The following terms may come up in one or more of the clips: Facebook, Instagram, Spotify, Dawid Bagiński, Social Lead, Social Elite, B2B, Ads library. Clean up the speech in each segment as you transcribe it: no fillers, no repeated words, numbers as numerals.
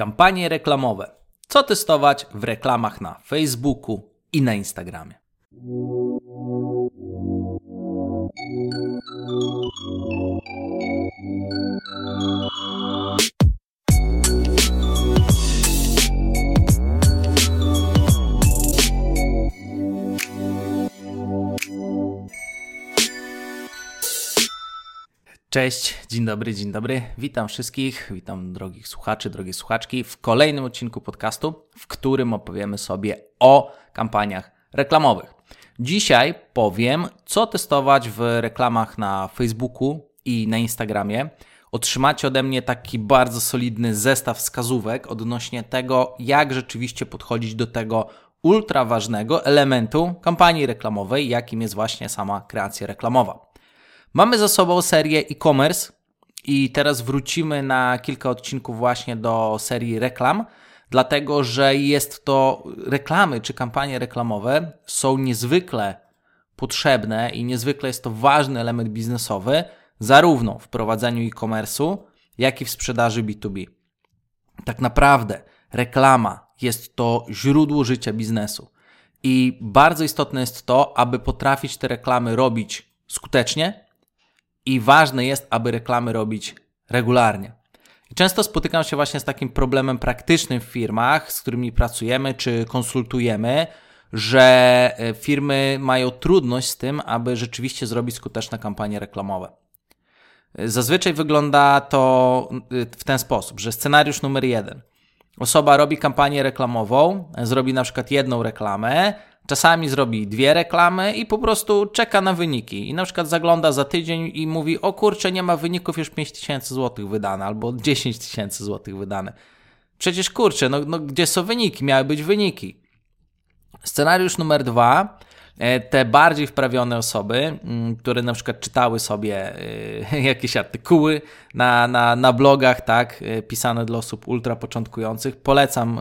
Kampanie reklamowe. Co testować w reklamach na Facebooku i na Instagramie? Cześć, dzień dobry, witam wszystkich, witam drogich słuchaczy, drogie słuchaczki w kolejnym odcinku podcastu, w którym opowiemy sobie o kampaniach reklamowych. Dzisiaj powiem, co testować w reklamach na Facebooku i na Instagramie. Otrzymacie ode mnie taki bardzo solidny zestaw wskazówek odnośnie tego, jak rzeczywiście podchodzić do tego ultra ważnego elementu kampanii reklamowej, jakim jest właśnie sama kreacja reklamowa. Mamy za sobą serię e-commerce i teraz wrócimy na kilka odcinków właśnie do serii reklam, dlatego że jest to reklamy czy kampanie reklamowe są niezwykle potrzebne i niezwykle jest to ważny element biznesowy zarówno w prowadzeniu e-commerce'u, jak i w sprzedaży B2B. Tak naprawdę reklama jest to źródło życia biznesu i bardzo istotne jest to, aby potrafić te reklamy robić skutecznie, i ważne jest, aby reklamy robić regularnie. I często spotykam się właśnie z takim problemem praktycznym w firmach, z którymi pracujemy czy konsultujemy, że firmy mają trudność z tym, aby rzeczywiście zrobić skuteczne kampanie reklamowe. Zazwyczaj wygląda to w ten sposób, że scenariusz numer 1. Osoba robi kampanię reklamową, zrobi na przykład jedną reklamę, czasami zrobi 2 reklamy i po prostu czeka na wyniki. I na przykład zagląda za tydzień i mówi, o kurczę, nie ma wyników, już 5 000 złotych wydane albo 10 000 złotych wydane. Przecież kurczę, no gdzie są wyniki? Miały być wyniki. Scenariusz numer 2. Te bardziej wprawione osoby, które na przykład czytały sobie jakieś artykuły na blogach, tak, pisane dla osób ultra początkujących. Polecam,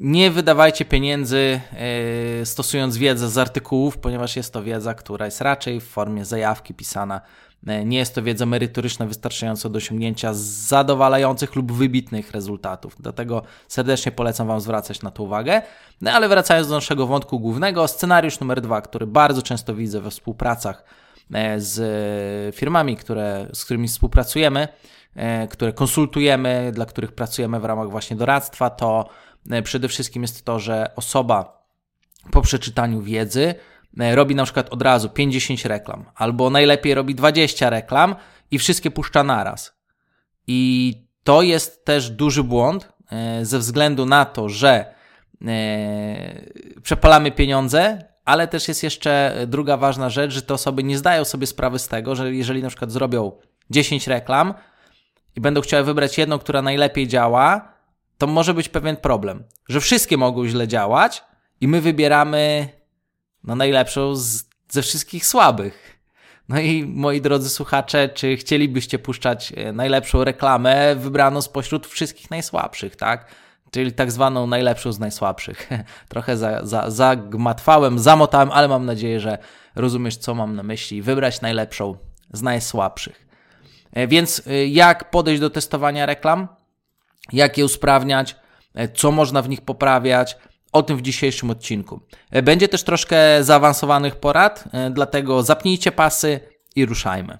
nie wydawajcie pieniędzy stosując wiedzę z artykułów, ponieważ jest to wiedza, która jest raczej w formie zajawki pisana. Nie jest to wiedza merytoryczna wystarczająca do osiągnięcia zadowalających lub wybitnych rezultatów. Dlatego serdecznie polecam Wam zwracać na to uwagę. No ale wracając do naszego wątku głównego, scenariusz numer 2, który bardzo często widzę we współpracach z firmami, z którymi współpracujemy, które konsultujemy, dla których pracujemy w ramach właśnie doradztwa, to przede wszystkim jest to, że osoba po przeczytaniu wiedzy robi na przykład od razu 5-10 reklam, albo najlepiej robi 20 reklam i wszystkie puszcza naraz. I to jest też duży błąd ze względu na to, że przepalamy pieniądze, ale też jest jeszcze druga ważna rzecz, że te osoby nie zdają sobie sprawy z tego, że jeżeli na przykład zrobią 10 reklam i będą chciały wybrać jedną, która najlepiej działa, to może być pewien problem, że wszystkie mogą źle działać i my wybieramy najlepszą ze wszystkich słabych. No i moi drodzy słuchacze, czy chcielibyście puszczać najlepszą reklamę wybraną spośród wszystkich najsłabszych, tak? Czyli tak zwaną najlepszą z najsłabszych. Trochę zagmatwałem, zamotałem, ale mam nadzieję, że rozumiesz, co mam na myśli. Wybrać najlepszą z najsłabszych. Więc jak podejść do testowania reklam? Jak je usprawniać? Co można w nich poprawiać? O tym w dzisiejszym odcinku. Będzie też troszkę zaawansowanych porad, dlatego zapnijcie pasy i ruszajmy.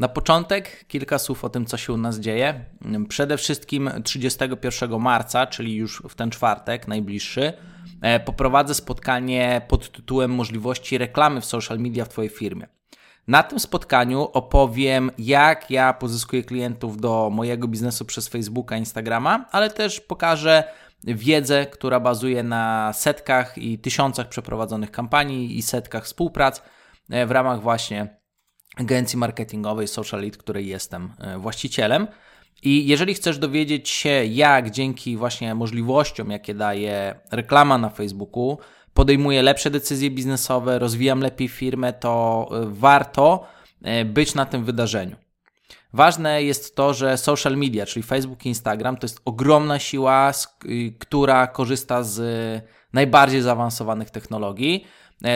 Na początek kilka słów o tym, co się u nas dzieje. Przede wszystkim 31 marca, czyli już w ten czwartek najbliższy, poprowadzę spotkanie pod tytułem Możliwości reklamy w social media w Twojej firmie. Na tym spotkaniu opowiem, jak ja pozyskuję klientów do mojego biznesu przez Facebooka, Instagrama, ale też pokażę wiedzę, która bazuje na setkach i tysiącach przeprowadzonych kampanii i setkach współprac w ramach właśnie agencji marketingowej Social Lead, której jestem właścicielem. I jeżeli chcesz dowiedzieć się, jak dzięki właśnie możliwościom, jakie daje reklama na Facebooku, podejmuję lepsze decyzje biznesowe, rozwijam lepiej firmę, to warto być na tym wydarzeniu. Ważne jest to, że social media, czyli Facebook i Instagram, to jest ogromna siła, która korzysta z najbardziej zaawansowanych technologii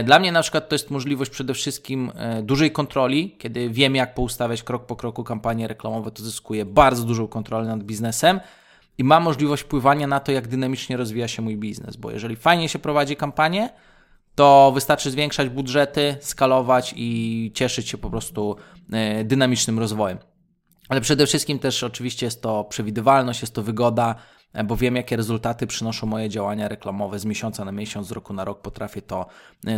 Dla mnie na przykład to jest możliwość przede wszystkim dużej kontroli, kiedy wiem, jak poustawiać krok po kroku kampanie reklamowe, to zyskuję bardzo dużą kontrolę nad biznesem i mam możliwość wpływania na to, jak dynamicznie rozwija się mój biznes, bo jeżeli fajnie się prowadzi kampanię, to wystarczy zwiększać budżety, skalować i cieszyć się po prostu dynamicznym rozwojem. Ale przede wszystkim też oczywiście jest to przewidywalność, jest to wygoda, bo wiem, jakie rezultaty przynoszą moje działania reklamowe z miesiąca na miesiąc, z roku na rok, potrafię to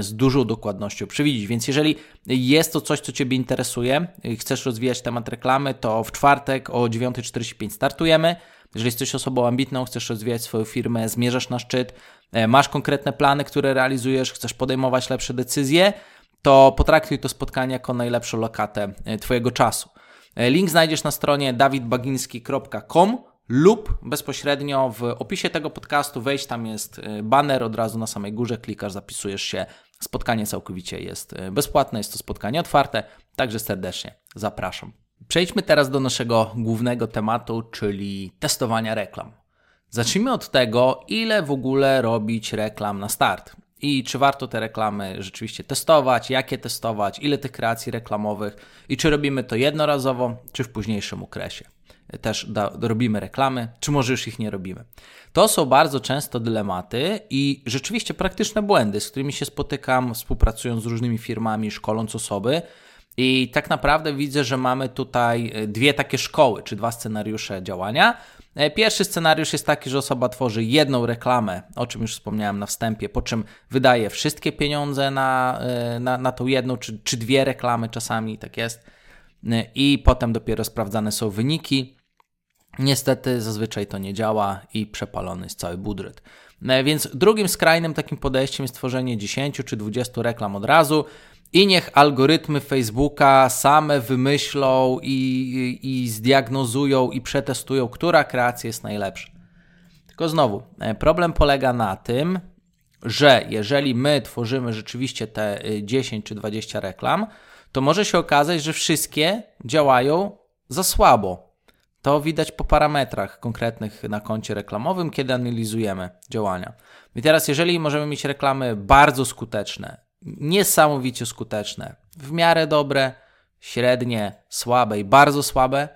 z dużą dokładnością przewidzieć. Więc jeżeli jest to coś, co Ciebie interesuje i chcesz rozwijać temat reklamy, to w czwartek o 9:45 startujemy. Jeżeli jesteś osobą ambitną, chcesz rozwijać swoją firmę, zmierzasz na szczyt, masz konkretne plany, które realizujesz, chcesz podejmować lepsze decyzje, to potraktuj to spotkanie jako najlepszą lokatę Twojego czasu. Link znajdziesz na stronie dawidbagiński.com lub bezpośrednio w opisie tego podcastu, wejdź, tam jest baner od razu na samej górze, klikasz, zapisujesz się, spotkanie całkowicie jest bezpłatne, jest to spotkanie otwarte, także serdecznie zapraszam. Przejdźmy teraz do naszego głównego tematu, czyli testowania reklam. Zacznijmy od tego, ile w ogóle robić reklam na start i czy warto te reklamy rzeczywiście testować, jakie testować, ile tych kreacji reklamowych i czy robimy to jednorazowo, czy w późniejszym okresie. Też robimy reklamy, czy może już ich nie robimy. To są bardzo często dylematy i rzeczywiście praktyczne błędy, z którymi się spotykam, współpracując z różnymi firmami, szkoląc osoby. I tak naprawdę widzę, że mamy tutaj dwie takie szkoły, czy dwa scenariusze działania. Pierwszy scenariusz jest taki, że osoba tworzy jedną reklamę, o czym już wspomniałem na wstępie, po czym wydaje wszystkie pieniądze na tą jedną, czy dwie reklamy, czasami tak jest. I potem dopiero sprawdzane są wyniki. Niestety zazwyczaj to nie działa i przepalony jest cały budżet. Więc drugim skrajnym takim podejściem jest tworzenie 10 czy 20 reklam od razu i niech algorytmy Facebooka same wymyślą i zdiagnozują i przetestują, która kreacja jest najlepsza. Tylko znowu, problem polega na tym, że jeżeli my tworzymy rzeczywiście te 10 czy 20 reklam, to może się okazać, że wszystkie działają za słabo. To widać po parametrach konkretnych na koncie reklamowym, kiedy analizujemy działania. I teraz, jeżeli możemy mieć reklamy bardzo skuteczne, niesamowicie skuteczne, w miarę dobre, średnie, słabe i bardzo słabe,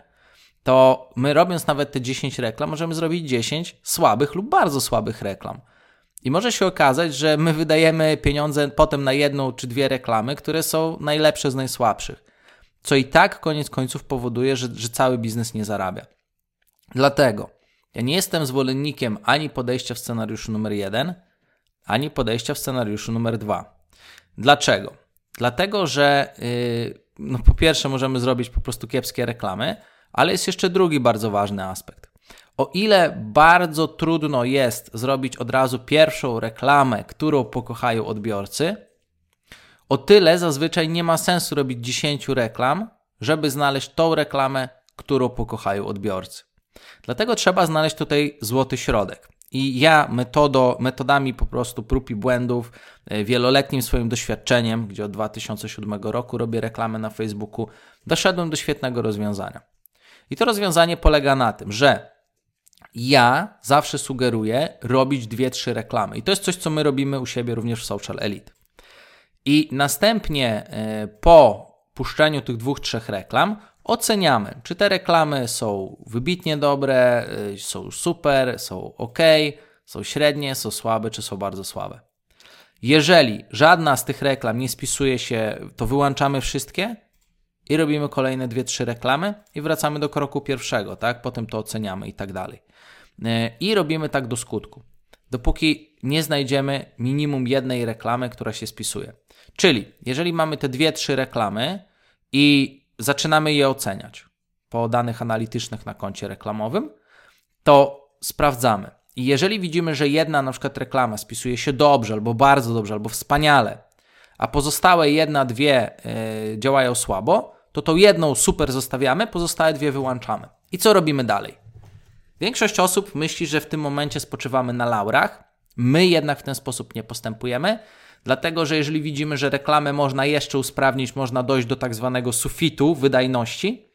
to my, robiąc nawet te 10 reklam, możemy zrobić 10 słabych lub bardzo słabych reklam. I może się okazać, że my wydajemy pieniądze potem na jedną czy dwie reklamy, które są najlepsze z najsłabszych, co i tak koniec końców powoduje, że cały biznes nie zarabia. Dlatego ja nie jestem zwolennikiem ani podejścia w scenariuszu numer 1, ani podejścia w scenariuszu numer 2. Dlaczego? Dlatego, że po pierwsze możemy zrobić po prostu kiepskie reklamy, ale jest jeszcze drugi bardzo ważny aspekt. O ile bardzo trudno jest zrobić od razu pierwszą reklamę, którą pokochają odbiorcy, o tyle zazwyczaj nie ma sensu robić 10 reklam, żeby znaleźć tą reklamę, którą pokochają odbiorcy. Dlatego trzeba znaleźć tutaj złoty środek. I ja metodami po prostu prób i błędów, wieloletnim swoim doświadczeniem, gdzie od 2007 roku robię reklamę na Facebooku, doszedłem do świetnego rozwiązania. I to rozwiązanie polega na tym, że ja zawsze sugeruję robić 2-3 reklamy. I to jest coś, co my robimy u siebie również w Social Elite. I następnie po puszczeniu tych 2-3 reklam oceniamy, czy te reklamy są wybitnie dobre, są super, są ok, są średnie, są słabe, czy są bardzo słabe. Jeżeli żadna z tych reklam nie spisuje się, to wyłączamy wszystkie i robimy kolejne 2-3 reklamy i wracamy do kroku pierwszego, tak? Potem to oceniamy i tak dalej. I robimy tak do skutku, dopóki nie znajdziemy minimum jednej reklamy, która się spisuje. Czyli jeżeli mamy te 2-3 reklamy i zaczynamy je oceniać po danych analitycznych na koncie reklamowym, to sprawdzamy. I jeżeli widzimy, że jedna na przykład reklama spisuje się dobrze, albo bardzo dobrze, albo wspaniale, a pozostałe 1-2 działają słabo, to tą jedną super zostawiamy, pozostałe 2 wyłączamy. I co robimy dalej? Większość osób myśli, że w tym momencie spoczywamy na laurach. My jednak w ten sposób nie postępujemy, dlatego że jeżeli widzimy, że reklamę można jeszcze usprawnić, można dojść do tak zwanego sufitu wydajności,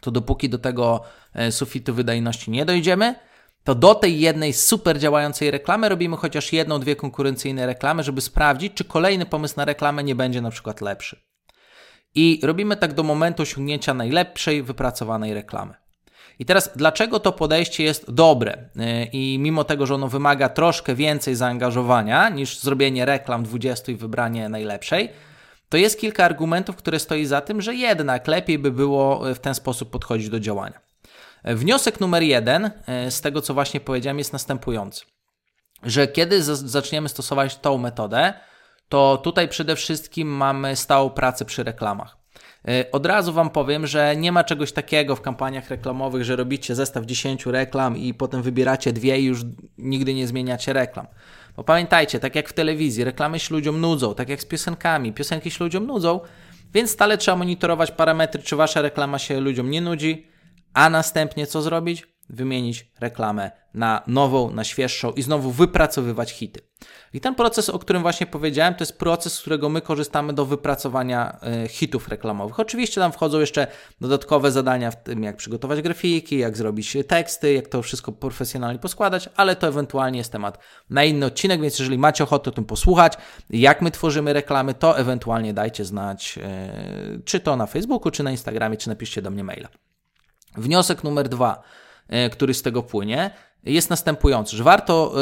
to dopóki do tego sufitu wydajności nie dojdziemy, to do tej jednej super działającej reklamy robimy chociaż jedną, dwie konkurencyjne reklamy, żeby sprawdzić, czy kolejny pomysł na reklamę nie będzie na przykład lepszy. I robimy tak do momentu osiągnięcia najlepszej, wypracowanej reklamy. I teraz, dlaczego to podejście jest dobre? I mimo tego, że ono wymaga troszkę więcej zaangażowania niż zrobienie reklam 20 i wybranie najlepszej, to jest kilka argumentów, które stoi za tym, że jednak lepiej by było w ten sposób podchodzić do działania. Wniosek numer 1 z tego, co właśnie powiedziałem, jest następujący, że kiedy zaczniemy stosować tą metodę, to tutaj przede wszystkim mamy stałą pracę przy reklamach. Od razu Wam powiem, że nie ma czegoś takiego w kampaniach reklamowych, że robicie zestaw 10 reklam i potem wybieracie 2 i już nigdy nie zmieniacie reklam. Bo pamiętajcie, tak jak w telewizji, reklamy się ludziom nudzą, tak jak z piosenkami, piosenki się ludziom nudzą, więc stale trzeba monitorować parametry, czy Wasza reklama się ludziom nie nudzi, a następnie co zrobić? Wymienić reklamę na nową, na świeższą i znowu wypracowywać hity. I ten proces, o którym właśnie powiedziałem, to jest proces, z którego my korzystamy do wypracowania hitów reklamowych. Oczywiście tam wchodzą jeszcze dodatkowe zadania w tym, jak przygotować grafiki, jak zrobić teksty, jak to wszystko profesjonalnie poskładać, ale to ewentualnie jest temat na inny odcinek, więc jeżeli macie ochotę o tym posłuchać, jak my tworzymy reklamy, to ewentualnie dajcie znać, czy to na Facebooku, czy na Instagramie, czy napiszcie do mnie maila. Wniosek numer 2, który z tego płynie, jest następujący, że warto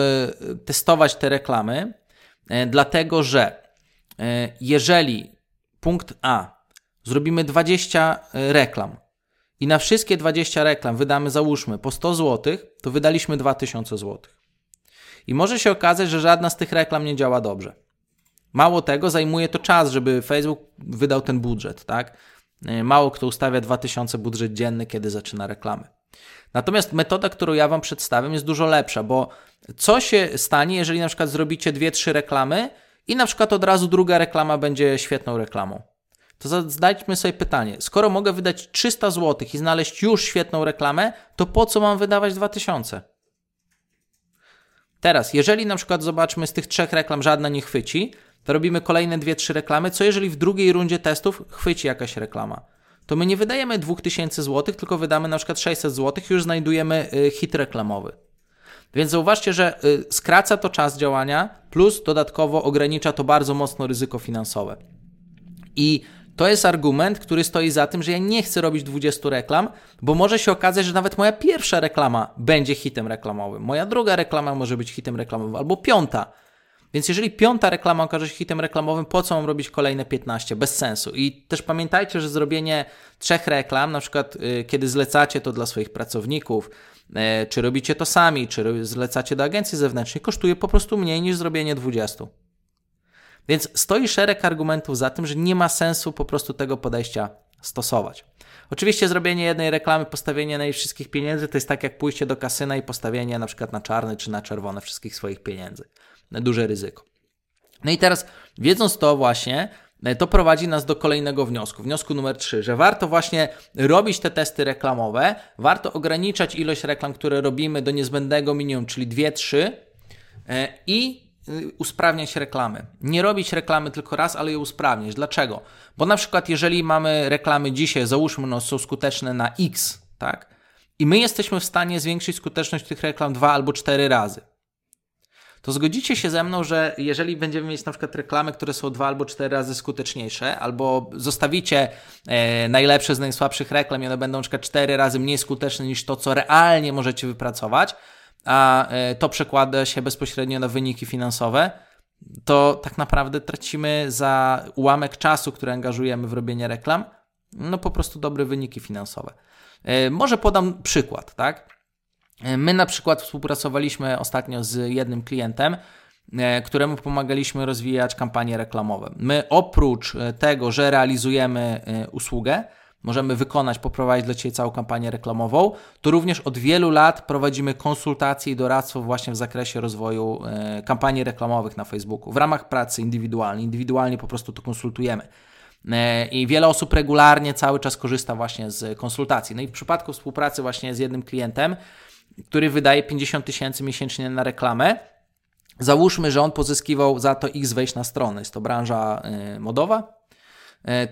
testować te reklamy, dlatego że jeżeli punkt A zrobimy 20 reklam i na wszystkie 20 reklam wydamy załóżmy po 100 zł, to wydaliśmy 2000 zł. I może się okazać, że żadna z tych reklam nie działa dobrze. Mało tego, zajmuje to czas, żeby Facebook wydał ten budżet, tak? Mało kto ustawia 2000 budżet dzienny, kiedy zaczyna reklamy. Natomiast metoda, którą ja Wam przedstawiam, jest dużo lepsza, bo co się stanie, jeżeli na przykład zrobicie 2-3 reklamy i na przykład od razu druga reklama będzie świetną reklamą? To zadajmy sobie pytanie, skoro mogę wydać 300 zł i znaleźć już świetną reklamę, to po co mam wydawać 2000? Teraz, jeżeli na przykład zobaczmy z tych 3 reklam żadna nie chwyci, to robimy kolejne 2-3 reklamy, co jeżeli w drugiej rundzie testów chwyci jakaś reklama? To my nie wydajemy 2000 zł, tylko wydamy na przykład 600 zł i już znajdujemy hit reklamowy. Więc zauważcie, że skraca to czas działania, plus dodatkowo ogranicza to bardzo mocno ryzyko finansowe. I to jest argument, który stoi za tym, że ja nie chcę robić 20 reklam, bo może się okazać, że nawet moja pierwsza reklama będzie hitem reklamowym, moja druga reklama może być hitem reklamowym, albo 5. Więc jeżeli 5 reklama okaże się hitem reklamowym, po co mam robić kolejne 15? Bez sensu. I też pamiętajcie, że zrobienie 3 reklam, na przykład kiedy zlecacie to dla swoich pracowników, czy robicie to sami, czy zlecacie do agencji zewnętrznej, kosztuje po prostu mniej niż zrobienie 20. Więc stoi szereg argumentów za tym, że nie ma sensu po prostu tego podejścia stosować. Oczywiście zrobienie jednej reklamy, postawienie na jej wszystkich pieniędzy, to jest tak jak pójście do kasyna i postawienie na przykład na czarny czy na czerwone wszystkich swoich pieniędzy. Duże ryzyko. No i teraz, wiedząc to właśnie, to prowadzi nas do kolejnego wniosku. Wniosku numer 3, że warto właśnie robić te testy reklamowe, warto ograniczać ilość reklam, które robimy do niezbędnego minimum, czyli 2-3 i usprawniać reklamy. Nie robić reklamy tylko raz, ale je usprawniać. Dlaczego? Bo na przykład jeżeli mamy reklamy dzisiaj, załóżmy, są skuteczne na X, tak? I my jesteśmy w stanie zwiększyć skuteczność tych reklam 2 albo 4 razy. To zgodzicie się ze mną, że jeżeli będziemy mieć na przykład reklamy, które są 2 albo 4 razy skuteczniejsze, albo zostawicie najlepsze z najsłabszych reklam i one będą na przykład 4 razy mniej skuteczne niż to, co realnie możecie wypracować, a to przekłada się bezpośrednio na wyniki finansowe, to tak naprawdę tracimy za ułamek czasu, który angażujemy w robienie reklam, no po prostu dobre wyniki finansowe. Może podam przykład, tak? My na przykład współpracowaliśmy ostatnio z jednym klientem, któremu pomagaliśmy rozwijać kampanie reklamowe. My oprócz tego, że realizujemy usługę, możemy wykonać, poprowadzić dla Ciebie całą kampanię reklamową, to również od wielu lat prowadzimy konsultacje i doradztwo właśnie w zakresie rozwoju kampanii reklamowych na Facebooku w ramach pracy indywidualnej. Indywidualnie po prostu to konsultujemy. I wiele osób regularnie cały czas korzysta właśnie z konsultacji. No i w przypadku współpracy właśnie z jednym klientem, który wydaje 50 000 miesięcznie na reklamę. Załóżmy, że on pozyskiwał za to x wejść na stronę. Jest to branża modowa.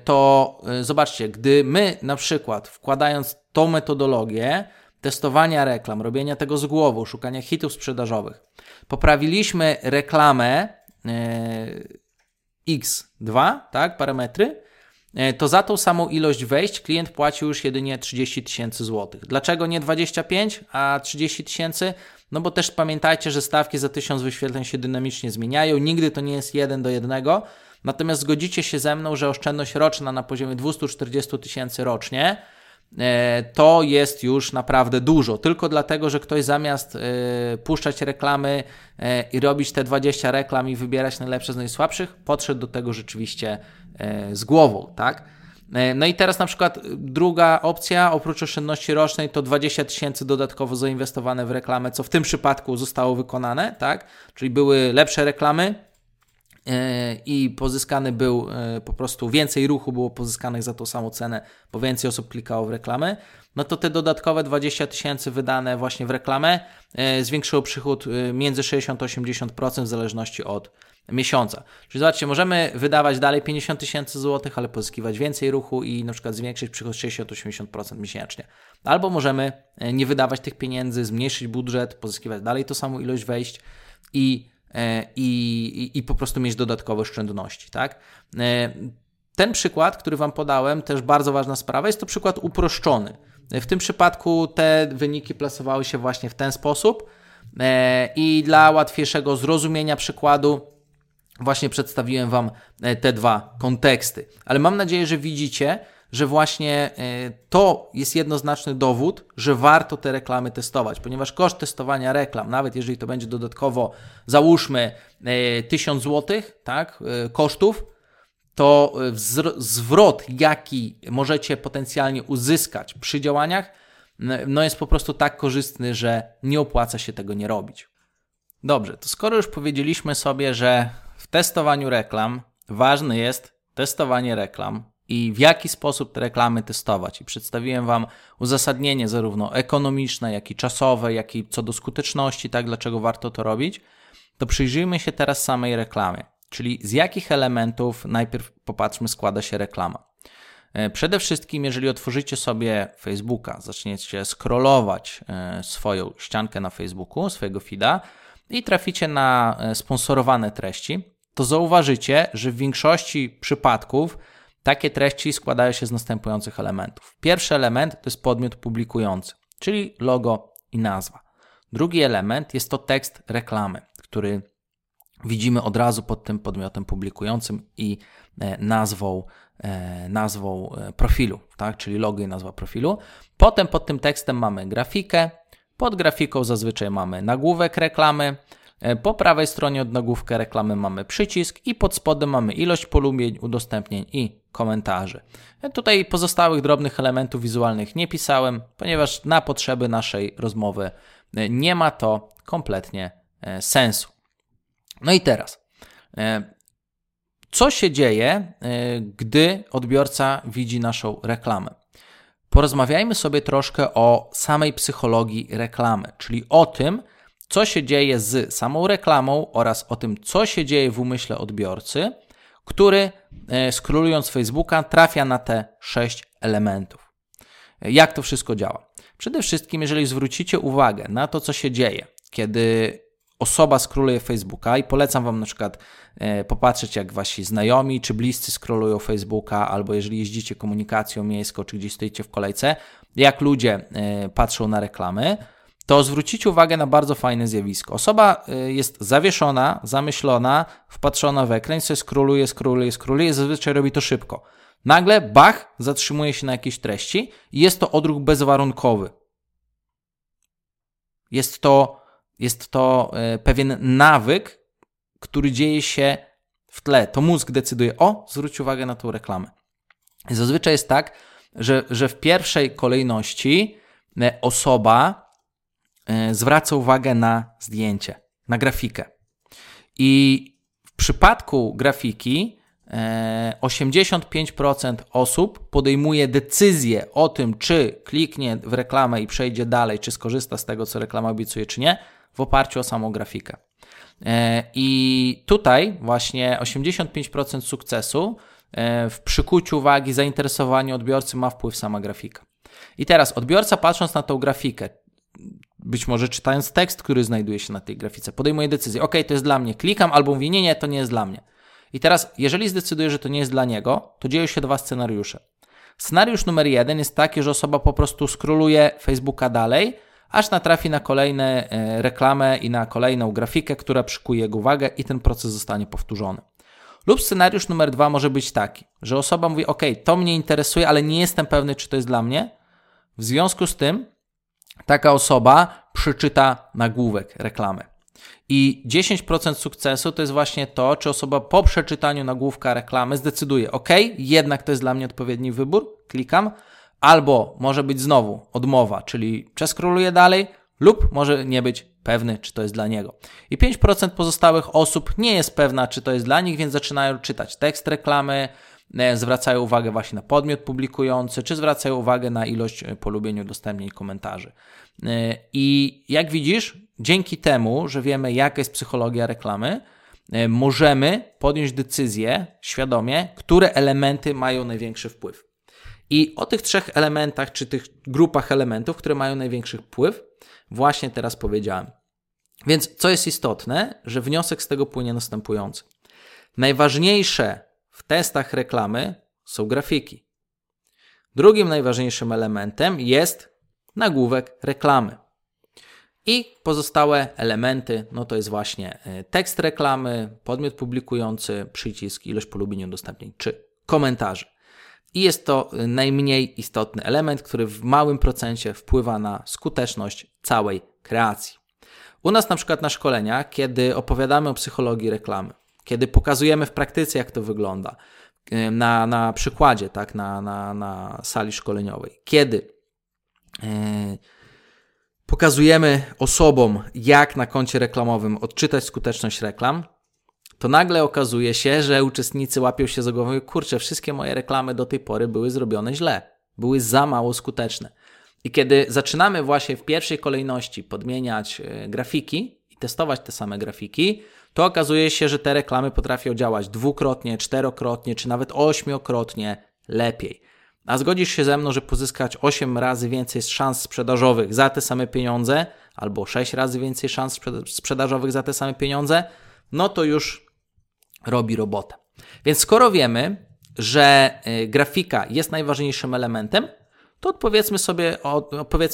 To zobaczcie, gdy my na przykład wkładając tą metodologię, testowania reklam, robienia tego z głową, szukania hitów sprzedażowych. Poprawiliśmy reklamę X2, tak, parametry, to za tą samą ilość wejść klient płacił już jedynie 30 000 złotych. Dlaczego nie 25, a 30 000? No bo też pamiętajcie, że stawki za 1000 wyświetleń się dynamicznie zmieniają, nigdy to nie jest 1 do 1, natomiast zgodzicie się ze mną, że oszczędność roczna na poziomie 240 000 rocznie to jest już naprawdę dużo, tylko dlatego, że ktoś zamiast puszczać reklamy i robić te 20 reklam i wybierać najlepsze z najsłabszych, podszedł do tego rzeczywiście z głową, tak? No i teraz na przykład druga opcja, oprócz oszczędności rocznej, to 20 000 dodatkowo zainwestowane w reklamę, co w tym przypadku zostało wykonane, tak? Czyli były lepsze reklamy i pozyskany był po prostu więcej ruchu było pozyskanych za tą samą cenę, bo więcej osób klikało w reklamy, no to te dodatkowe 20 000 wydane właśnie w reklamę zwiększyło przychód między 60-80% w zależności od miesiąca. Czyli zobaczcie, możemy wydawać dalej 50 000 złotych, ale pozyskiwać więcej ruchu i na przykład zwiększyć przychód 60-80% miesięcznie. Albo możemy nie wydawać tych pieniędzy, zmniejszyć budżet, pozyskiwać dalej tą samą ilość wejść i po prostu mieć dodatkowe oszczędności, tak? Ten przykład, który Wam podałem, też bardzo ważna sprawa, jest to przykład uproszczony. W tym przypadku te wyniki plasowały się właśnie w ten sposób i dla łatwiejszego zrozumienia przykładu właśnie przedstawiłem Wam te dwa konteksty. Ale mam nadzieję, że widzicie, że właśnie to jest jednoznaczny dowód, że warto te reklamy testować, ponieważ koszt testowania reklam, nawet jeżeli to będzie dodatkowo, załóżmy 1000 zł, tak, kosztów, to zwrot, jaki możecie potencjalnie uzyskać przy działaniach, no jest po prostu tak korzystny, że nie opłaca się tego nie robić. Dobrze, to skoro już powiedzieliśmy sobie, że w testowaniu reklam ważne jest testowanie reklam, i w jaki sposób te reklamy testować. I przedstawiłem Wam uzasadnienie zarówno ekonomiczne, jak i czasowe, jak i co do skuteczności, tak, dlaczego warto to robić, to przyjrzyjmy się teraz samej reklamie, czyli z jakich elementów najpierw popatrzmy składa się reklama. Przede wszystkim, jeżeli otworzycie sobie Facebooka, zaczniecie scrollować swoją ściankę na Facebooku, swojego feeda i traficie na sponsorowane treści, to zauważycie, że w większości przypadków takie treści składają się z następujących elementów. Pierwszy element to jest podmiot publikujący, czyli logo i nazwa. Drugi element jest to tekst reklamy, który widzimy od razu pod tym podmiotem publikującym i nazwą profilu, tak? Czyli logo i nazwa profilu. Potem pod tym tekstem mamy grafikę, pod grafiką zazwyczaj mamy nagłówek reklamy, po prawej stronie od nagłówka reklamy mamy przycisk i pod spodem mamy ilość polubień, udostępnień i komentarzy. Tutaj pozostałych drobnych elementów wizualnych nie pisałem, ponieważ na potrzeby naszej rozmowy nie ma to kompletnie sensu. No i teraz, co się dzieje, gdy odbiorca widzi naszą reklamę? Porozmawiajmy sobie troszkę o samej psychologii reklamy, czyli o tym, co się dzieje z samą reklamą oraz o tym, co się dzieje w umyśle odbiorcy, który scrollując Facebooka trafia na te 6 elementów. Jak to wszystko działa? Przede wszystkim, jeżeli zwrócicie uwagę na to, co się dzieje, kiedy osoba scrolluje Facebooka i polecam Wam na przykład popatrzeć, jak Wasi znajomi czy bliscy scrollują Facebooka, albo jeżeli jeździcie komunikacją miejską, czy gdzieś stoicie w kolejce, jak ludzie patrzą na reklamy, to zwrócić uwagę na bardzo fajne zjawisko. Osoba jest zawieszona, zamyślona, wpatrzona w ekran, sobie scrolluje i zazwyczaj robi to szybko. Nagle, bach, zatrzymuje się na jakiejś treści i jest to odruch bezwarunkowy. Jest to pewien nawyk, który dzieje się w tle. To mózg decyduje, zwróć uwagę na tą reklamę. I zazwyczaj jest tak, że w pierwszej kolejności osoba zwraca uwagę na zdjęcie, na grafikę. I w przypadku grafiki 85% osób podejmuje decyzję o tym, czy kliknie w reklamę i przejdzie dalej, czy skorzysta z tego, co reklama obiecuje, czy nie, w oparciu o samą grafikę. I tutaj właśnie 85% sukcesu w przykuciu uwagi, zainteresowaniu odbiorcy ma wpływ sama grafika. I teraz odbiorca, patrząc na tą grafikę, być może czytając tekst, który znajduje się na tej grafice, podejmuje decyzję, ok, to jest dla mnie, klikam, albo mówi, nie, to nie jest dla mnie. I teraz, jeżeli zdecyduje, że to nie jest dla niego, to dzieją się dwa scenariusze. Scenariusz numer 1 jest taki, że osoba po prostu scrolluje Facebooka dalej, aż natrafi na kolejne reklamę i na kolejną grafikę, która przykuje jego uwagę i ten proces zostanie powtórzony. Lub scenariusz numer 2 może być taki, że osoba mówi, ok, to mnie interesuje, ale nie jestem pewny, czy to jest dla mnie. W związku z tym taka osoba przeczyta nagłówek reklamy. I 10% sukcesu to jest właśnie to, czy osoba po przeczytaniu nagłówka reklamy zdecyduje, ok, jednak to jest dla mnie odpowiedni wybór, klikam, albo może być znowu odmowa, czyli przeskroluję dalej, lub może nie być pewny, czy to jest dla niego. I 5% pozostałych osób nie jest pewna, czy to jest dla nich, więc zaczynają czytać tekst reklamy, zwracają uwagę właśnie na podmiot publikujący, czy zwracają uwagę na ilość polubień, udostępnień, komentarzy. I jak widzisz, dzięki temu, że wiemy, jaka jest psychologia reklamy, możemy podjąć decyzję świadomie, które elementy mają największy wpływ. I o tych 3 elementach, czy tych grupach elementów, które mają największy wpływ, właśnie teraz powiedziałem. Więc co jest istotne, że wniosek z tego płynie następujący. Najważniejsze w testach reklamy są grafiki. Drugim najważniejszym elementem jest nagłówek reklamy. I pozostałe elementy, no to jest właśnie tekst reklamy, podmiot publikujący, przycisk, ilość polubień, udostępnień czy komentarzy. I jest to najmniej istotny element, który w małym procencie wpływa na skuteczność całej kreacji. U nas na przykład na szkoleniach, kiedy opowiadamy o psychologii reklamy, kiedy pokazujemy w praktyce, jak to wygląda, na przykładzie, tak, na sali szkoleniowej, kiedy pokazujemy osobom, jak na koncie reklamowym odczytać skuteczność reklam, to nagle okazuje się, że uczestnicy łapią się za głową i kurczę, wszystkie moje reklamy do tej pory były zrobione źle, były za mało skuteczne. I kiedy zaczynamy właśnie w pierwszej kolejności podmieniać grafiki i testować te same grafiki, to okazuje się, że te reklamy potrafią działać 2-krotnie, 4-krotnie, czy nawet 8-krotnie lepiej. A zgodzisz się ze mną, że pozyskać 8 razy więcej szans sprzedażowych za te same pieniądze, albo 6 razy więcej szans sprzedażowych za te same pieniądze, no to już robi robotę. Więc skoro wiemy, że grafika jest najważniejszym elementem, to powiedzmy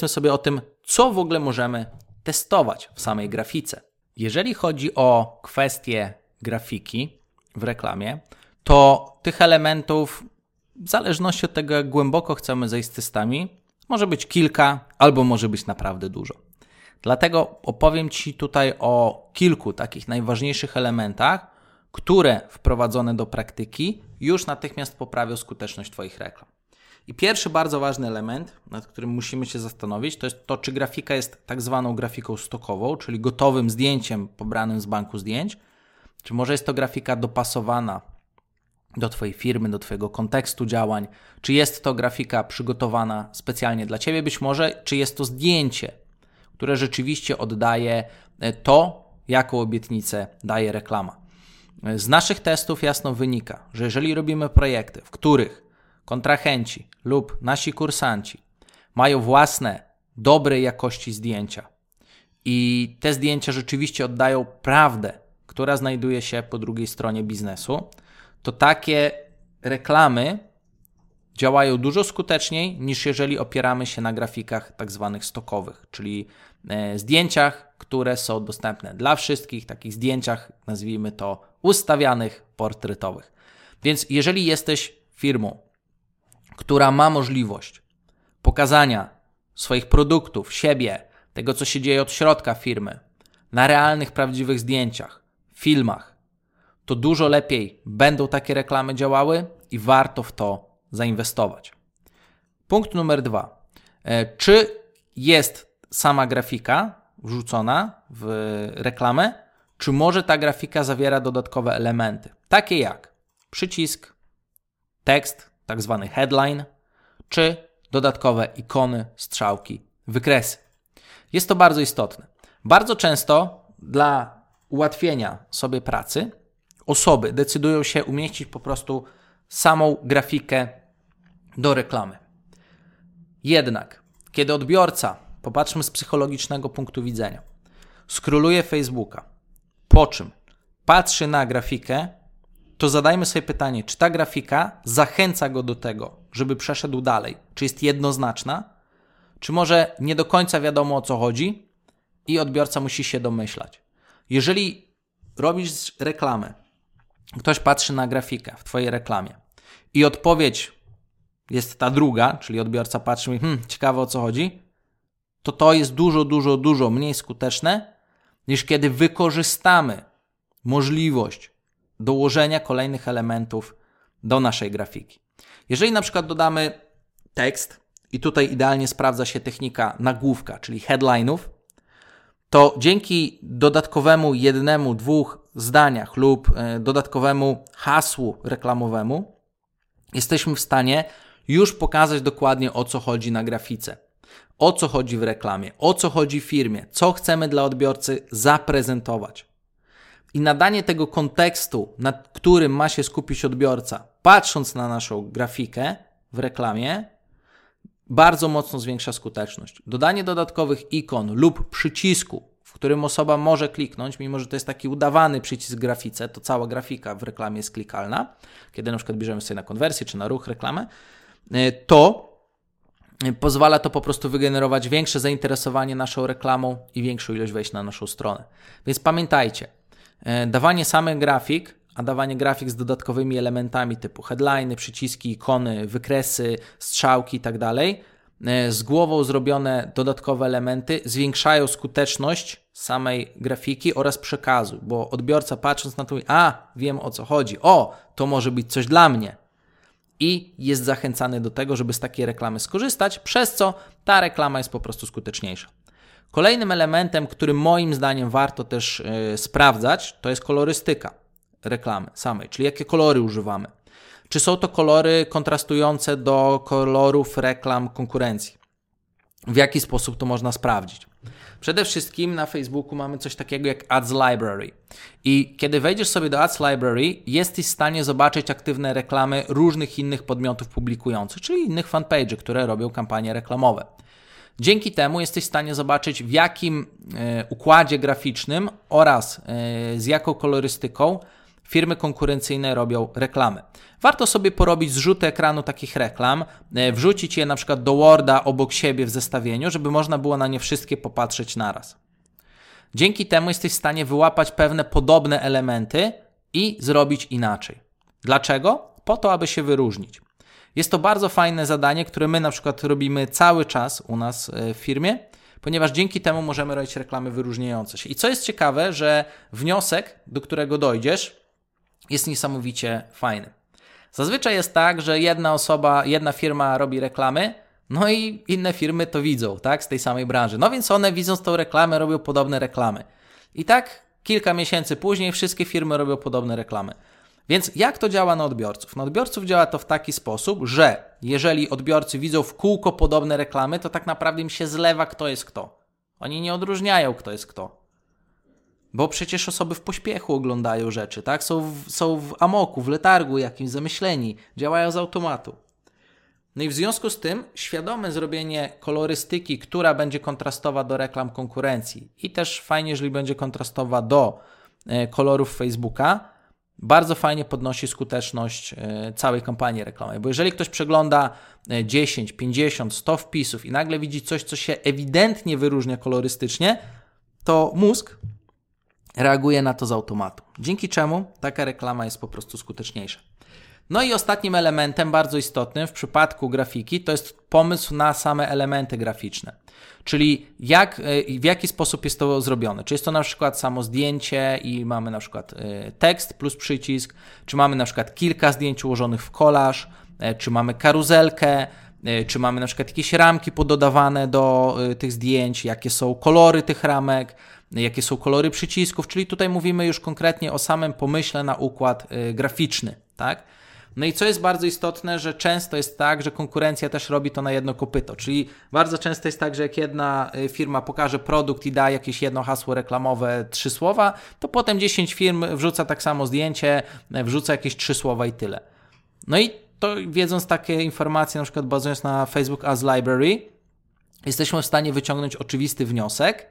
sobie o tym, co w ogóle możemy testować w samej grafice. Jeżeli chodzi o kwestię grafiki w reklamie, to tych elementów, w zależności od tego, jak głęboko chcemy zejść z testami, może być kilka albo może być naprawdę dużo. Dlatego opowiem Ci tutaj o kilku takich najważniejszych elementach, które wprowadzone do praktyki już natychmiast poprawią skuteczność Twoich reklam. I pierwszy bardzo ważny element, nad którym musimy się zastanowić, to jest to, czy grafika jest tak zwaną grafiką stokową, czyli gotowym zdjęciem pobranym z banku zdjęć, czy może jest to grafika dopasowana do Twojej firmy, do Twojego kontekstu działań, czy jest to grafika przygotowana specjalnie dla Ciebie, być może, czy jest to zdjęcie, które rzeczywiście oddaje to, jaką obietnicę daje reklama. Z naszych testów jasno wynika, że jeżeli robimy projekty, w których kontrahenci lub nasi kursanci mają własne, dobrej jakości zdjęcia i te zdjęcia rzeczywiście oddają prawdę, która znajduje się po drugiej stronie biznesu, to takie reklamy działają dużo skuteczniej niż jeżeli opieramy się na grafikach tak zwanych stokowych, czyli zdjęciach, które są dostępne dla wszystkich, takich zdjęciach, nazwijmy to, ustawianych, portretowych. Więc jeżeli jesteś firmą, która ma możliwość pokazania swoich produktów, siebie, tego, co się dzieje od środka firmy, na realnych, prawdziwych zdjęciach, filmach, to dużo lepiej będą takie reklamy działały i warto w to zainwestować. Punkt numer 2. Czy jest sama grafika wrzucona w reklamę, czy może ta grafika zawiera dodatkowe elementy, takie jak przycisk, tekst, tak zwany headline, czy dodatkowe ikony, strzałki, wykresy. Jest to bardzo istotne. Bardzo często dla ułatwienia sobie pracy osoby decydują się umieścić po prostu samą grafikę do reklamy. Jednak, kiedy odbiorca, popatrzmy z psychologicznego punktu widzenia, skroluje Facebooka, po czym patrzy na grafikę, to zadajmy sobie pytanie, czy ta grafika zachęca go do tego, żeby przeszedł dalej, czy jest jednoznaczna, czy może nie do końca wiadomo, o co chodzi i odbiorca musi się domyślać. Jeżeli robisz reklamę, ktoś patrzy na grafikę w Twojej reklamie i odpowiedź jest ta druga, czyli odbiorca patrzy i ciekawe, o co chodzi, to jest dużo mniej skuteczne, niż kiedy wykorzystamy możliwość dołożenia kolejnych elementów do naszej grafiki. Jeżeli na przykład dodamy tekst i tutaj idealnie sprawdza się technika nagłówka, czyli headline'ów, to dzięki dodatkowemu 1-2 zdaniach lub dodatkowemu hasłu reklamowemu jesteśmy w stanie już pokazać dokładnie, o co chodzi na grafice, o co chodzi w reklamie, o co chodzi w firmie, co chcemy dla odbiorcy zaprezentować. I nadanie tego kontekstu, nad którym ma się skupić odbiorca, patrząc na naszą grafikę w reklamie, bardzo mocno zwiększa skuteczność. Dodanie dodatkowych ikon lub przycisku, w którym osoba może kliknąć, mimo że to jest taki udawany przycisk w grafice, to cała grafika w reklamie jest klikalna, kiedy na przykład bierzemy sobie na konwersję czy na ruch reklamę, to pozwala to po prostu wygenerować większe zainteresowanie naszą reklamą i większą ilość wejść na naszą stronę. Więc pamiętajcie, dawanie samych grafik, a dawanie grafik z dodatkowymi elementami typu headliny, przyciski, ikony, wykresy, strzałki i tak dalej, z głową zrobione dodatkowe elementy zwiększają skuteczność samej grafiki oraz przekazu, bo odbiorca patrząc na to mówi, wiem, o co chodzi, to może być coś dla mnie i jest zachęcany do tego, żeby z takiej reklamy skorzystać, przez co ta reklama jest po prostu skuteczniejsza. Kolejnym elementem, który moim zdaniem warto też sprawdzać, to jest kolorystyka reklamy samej, czyli jakie kolory używamy. Czy są to kolory kontrastujące do kolorów reklam konkurencji? W jaki sposób to można sprawdzić? Przede wszystkim na Facebooku mamy coś takiego jak Ads Library. I kiedy wejdziesz sobie do Ads Library, jesteś w stanie zobaczyć aktywne reklamy różnych innych podmiotów publikujących, czyli innych fanpage'y, które robią kampanie reklamowe. Dzięki temu jesteś w stanie zobaczyć, w jakim układzie graficznym oraz z jaką kolorystyką firmy konkurencyjne robią reklamy. Warto sobie porobić zrzuty ekranu takich reklam, wrzucić je na przykład do Worda obok siebie w zestawieniu, żeby można było na nie wszystkie popatrzeć naraz. Dzięki temu jesteś w stanie wyłapać pewne podobne elementy i zrobić inaczej. Dlaczego? Po to, aby się wyróżnić. Jest to bardzo fajne zadanie, które my na przykład robimy cały czas u nas w firmie, ponieważ dzięki temu możemy robić reklamy wyróżniające się. I co jest ciekawe, że wniosek, do którego dojdziesz, jest niesamowicie fajny. Zazwyczaj jest tak, że jedna firma robi reklamy, no i inne firmy to widzą, tak, z tej samej branży. No więc one widząc tą reklamę robią podobne reklamy. I tak kilka miesięcy później wszystkie firmy robią podobne reklamy. Więc jak to działa na odbiorców? Na odbiorców działa to w taki sposób, że jeżeli odbiorcy widzą w kółko podobne reklamy, to tak naprawdę im się zlewa, kto jest kto. Oni nie odróżniają, kto jest kto. Bo przecież osoby w pośpiechu oglądają rzeczy, tak? Są w amoku, w letargu jakimś zamyśleni, działają z automatu. No i w związku z tym świadome zrobienie kolorystyki, która będzie kontrastowa do reklam konkurencji i też fajnie, jeżeli będzie kontrastowa do kolorów Facebooka, bardzo fajnie podnosi skuteczność całej kampanii reklamowej, bo jeżeli ktoś przegląda 10, 50, 100 wpisów i nagle widzi coś, co się ewidentnie wyróżnia kolorystycznie, to mózg reaguje na to z automatu, dzięki czemu taka reklama jest po prostu skuteczniejsza. No i ostatnim elementem, bardzo istotnym w przypadku grafiki, to jest pomysł na same elementy graficzne, czyli w jaki sposób jest to zrobione. Czy jest to na przykład samo zdjęcie i mamy na przykład tekst plus przycisk, czy mamy na przykład kilka zdjęć ułożonych w kolaż, czy mamy karuzelkę, czy mamy na przykład jakieś ramki pododawane do tych zdjęć, jakie są kolory tych ramek, jakie są kolory przycisków, czyli tutaj mówimy już konkretnie o samym pomyśle na układ graficzny, tak? No i co jest bardzo istotne, że często jest tak, że konkurencja też robi to na jedno kopyto, czyli bardzo często jest tak, że jak jedna firma pokaże produkt i da jakieś jedno hasło reklamowe, 3 słowa, to potem 10 firm wrzuca tak samo zdjęcie, wrzuca jakieś 3 słowa i tyle. No i to wiedząc takie informacje, na przykład bazując na Facebook Ads Library, jesteśmy w stanie wyciągnąć oczywisty wniosek,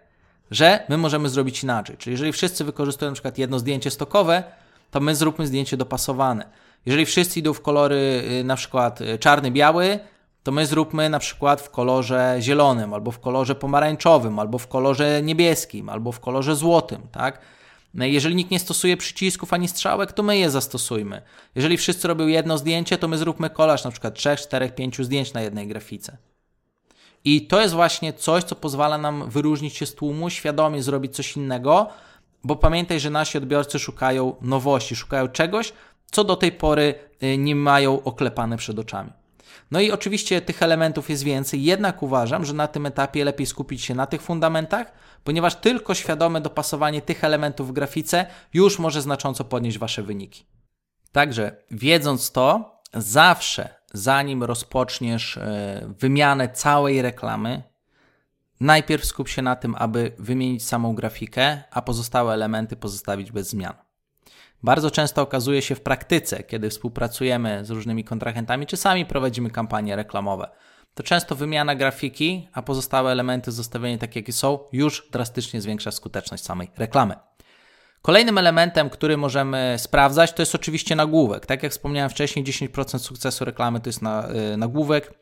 że my możemy zrobić inaczej. Czyli jeżeli wszyscy wykorzystują na przykład jedno zdjęcie stokowe, to my zróbmy zdjęcie dopasowane. Jeżeli wszyscy idą w kolory na przykład czarny-biały, to my zróbmy na przykład w kolorze zielonym, albo w kolorze pomarańczowym, albo w kolorze niebieskim, albo w kolorze złotym, tak? Jeżeli nikt nie stosuje przycisków ani strzałek, to my je zastosujmy. Jeżeli wszyscy robią jedno zdjęcie, to my zróbmy kolaż na przykład 3, 4, 5 zdjęć na jednej grafice. I to jest właśnie coś, co pozwala nam wyróżnić się z tłumu, świadomie zrobić coś innego, bo pamiętaj, że nasi odbiorcy szukają nowości, szukają czegoś, co do tej pory nie mają oklepane przed oczami. No i oczywiście tych elementów jest więcej, jednak uważam, że na tym etapie lepiej skupić się na tych fundamentach, ponieważ tylko świadome dopasowanie tych elementów w grafice już może znacząco podnieść Wasze wyniki. Także wiedząc to, zawsze zanim rozpoczniesz wymianę całej reklamy, najpierw skup się na tym, aby wymienić samą grafikę, a pozostałe elementy pozostawić bez zmian. Bardzo często okazuje się w praktyce, kiedy współpracujemy z różnymi kontrahentami, czy sami prowadzimy kampanie reklamowe, to często wymiana grafiki, a pozostałe elementy zostawienie takie, jakie są, już drastycznie zwiększa skuteczność samej reklamy. Kolejnym elementem, który możemy sprawdzać, to jest oczywiście nagłówek. Tak jak wspomniałem wcześniej, 10% sukcesu reklamy to jest nagłówek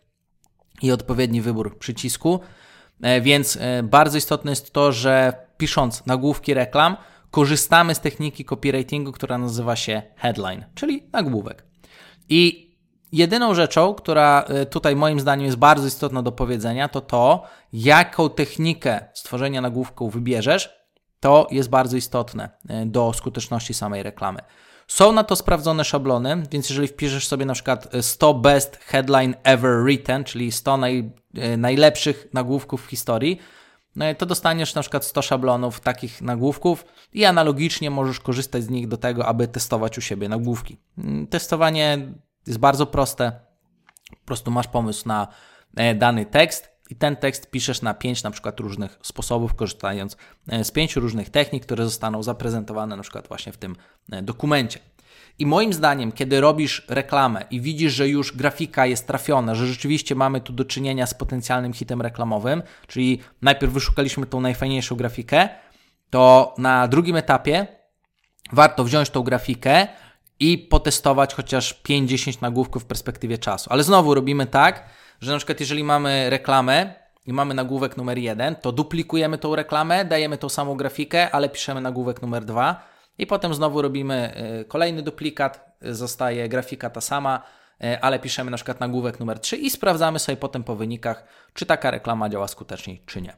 i odpowiedni wybór przycisku, więc bardzo istotne jest to, że pisząc nagłówki reklam, korzystamy z techniki copywritingu, która nazywa się headline, czyli nagłówek. I jedyną rzeczą, która tutaj moim zdaniem jest bardzo istotna do powiedzenia, to to, jaką technikę stworzenia nagłówku wybierzesz, to jest bardzo istotne do skuteczności samej reklamy. Są na to sprawdzone szablony, więc jeżeli wpiszesz sobie na przykład 100 best headline ever written, czyli 100 najlepszych nagłówków w historii, to dostaniesz na przykład 100 szablonów takich nagłówków i analogicznie możesz korzystać z nich do tego, aby testować u siebie nagłówki. Testowanie jest bardzo proste. Po prostu masz pomysł na dany tekst i ten tekst piszesz na 5 na przykład różnych sposobów, korzystając z 5 różnych technik, które zostaną zaprezentowane na przykład właśnie w tym dokumencie. I moim zdaniem, kiedy robisz reklamę i widzisz, że już grafika jest trafiona, że rzeczywiście mamy tu do czynienia z potencjalnym hitem reklamowym, czyli najpierw wyszukaliśmy tą najfajniejszą grafikę, to na drugim etapie warto wziąć tą grafikę i potestować chociaż 5-10 nagłówków w perspektywie czasu. Ale znowu robimy tak, że na przykład jeżeli mamy reklamę i mamy nagłówek numer 1, to duplikujemy tą reklamę, dajemy tą samą grafikę, ale piszemy nagłówek numer 2, i potem znowu robimy kolejny duplikat, zostaje grafika ta sama, ale piszemy na przykład nagłówek numer 3 i sprawdzamy sobie potem po wynikach, czy taka reklama działa skuteczniej, czy nie.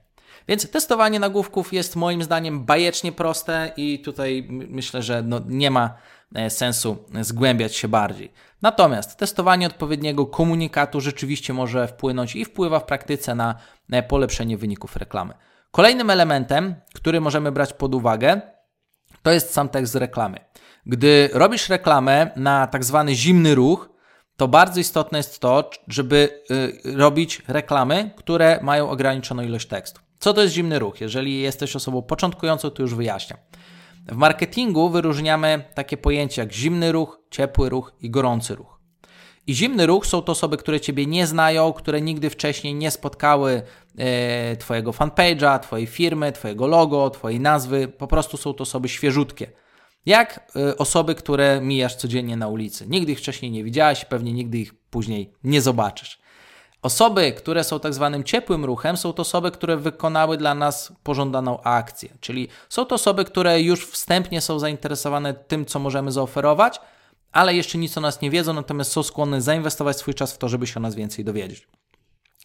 Więc testowanie nagłówków jest moim zdaniem bajecznie proste i tutaj myślę, że nie ma sensu zgłębiać się bardziej. Natomiast testowanie odpowiedniego komunikatu rzeczywiście może wpłynąć i wpływa w praktyce na polepszenie wyników reklamy. Kolejnym elementem, który możemy brać pod uwagę, to jest sam tekst z reklamy. Gdy robisz reklamę na tak zwany zimny ruch, to bardzo istotne jest to, żeby robić reklamy, które mają ograniczoną ilość tekstu. Co to jest zimny ruch? Jeżeli jesteś osobą początkującą, to już wyjaśniam. W marketingu wyróżniamy takie pojęcia jak zimny ruch, ciepły ruch i gorący ruch. I zimny ruch są to osoby, które Ciebie nie znają, które nigdy wcześniej nie spotkały Twojego fanpage'a, Twojej firmy, Twojego logo, Twojej nazwy. Po prostu są to osoby świeżutkie. Jak osoby, które mijasz codziennie na ulicy. Nigdy ich wcześniej nie widziałaś, pewnie nigdy ich później nie zobaczysz. Osoby, które są tak zwanym ciepłym ruchem, są to osoby, które wykonały dla nas pożądaną akcję. Czyli są to osoby, które już wstępnie są zainteresowane tym, co możemy zaoferować, ale jeszcze nic o nas nie wiedzą, natomiast są skłonne zainwestować swój czas w to, żeby się o nas więcej dowiedzieć.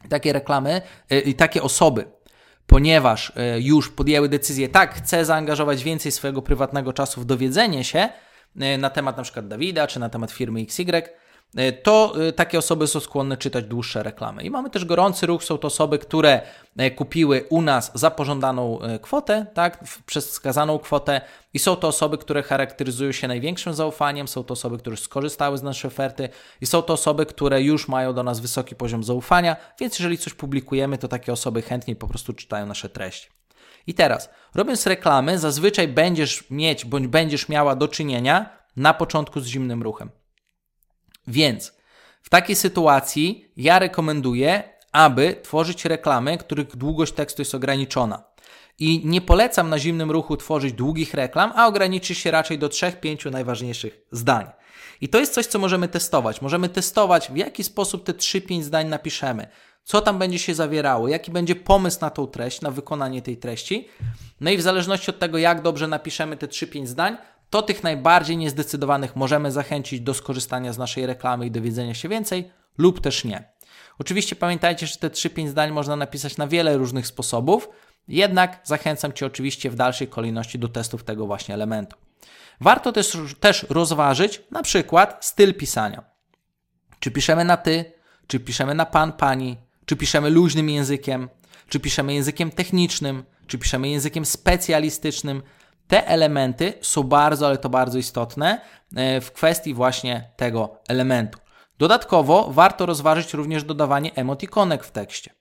Takie reklamy i takie osoby, ponieważ już podjęły decyzję, tak, chcę zaangażować więcej swojego prywatnego czasu w dowiedzenie się na temat na przykład Dawida, czy na temat firmy XY, to takie osoby są skłonne czytać dłuższe reklamy. I mamy też gorący ruch, są to osoby, które kupiły u nas za pożądaną kwotę, tak, przez wskazaną kwotę i są to osoby, które charakteryzują się największym zaufaniem, są to osoby, które skorzystały z naszej oferty i są to osoby, które już mają do nas wysoki poziom zaufania, więc jeżeli coś publikujemy, to takie osoby chętniej po prostu czytają nasze treści. I teraz, robiąc reklamy, zazwyczaj będziesz mieć bądź będziesz miała do czynienia na początku z zimnym ruchem. Więc W takiej sytuacji ja rekomenduję, aby tworzyć reklamy, których długość tekstu jest ograniczona. I nie polecam na zimnym ruchu tworzyć długich reklam, a ograniczyć się raczej do 3-5 najważniejszych zdań. I to jest coś, co możemy testować. Możemy testować, w jaki sposób te 3-5 zdań napiszemy, co tam będzie się zawierało, jaki będzie pomysł na tą treść, na wykonanie tej treści. No i w zależności od tego, jak dobrze napiszemy te 3-5 zdań, to tych najbardziej niezdecydowanych możemy zachęcić do skorzystania z naszej reklamy i dowiedzenia się więcej lub też nie. Oczywiście pamiętajcie, że te 3-5 zdań można napisać na wiele różnych sposobów, jednak zachęcam Cię oczywiście w dalszej kolejności do testów tego właśnie elementu. Warto też rozważyć na przykład styl pisania. Czy piszemy na ty, czy piszemy na pan, pani, czy piszemy luźnym językiem, czy piszemy językiem technicznym, czy piszemy językiem specjalistycznym. Te elementy są bardzo, ale to bardzo istotne w kwestii właśnie tego elementu. Dodatkowo warto rozważyć również dodawanie emotikonek w tekście.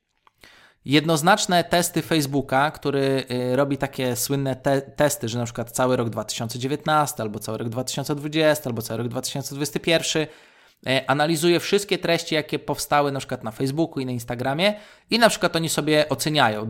Jednoznaczne testy Facebooka, który robi takie słynne testy, że na przykład cały rok 2019, albo cały rok 2020, albo cały rok 2021, analizuje wszystkie treści, jakie powstały na przykład na Facebooku i na Instagramie i na przykład oni sobie oceniają.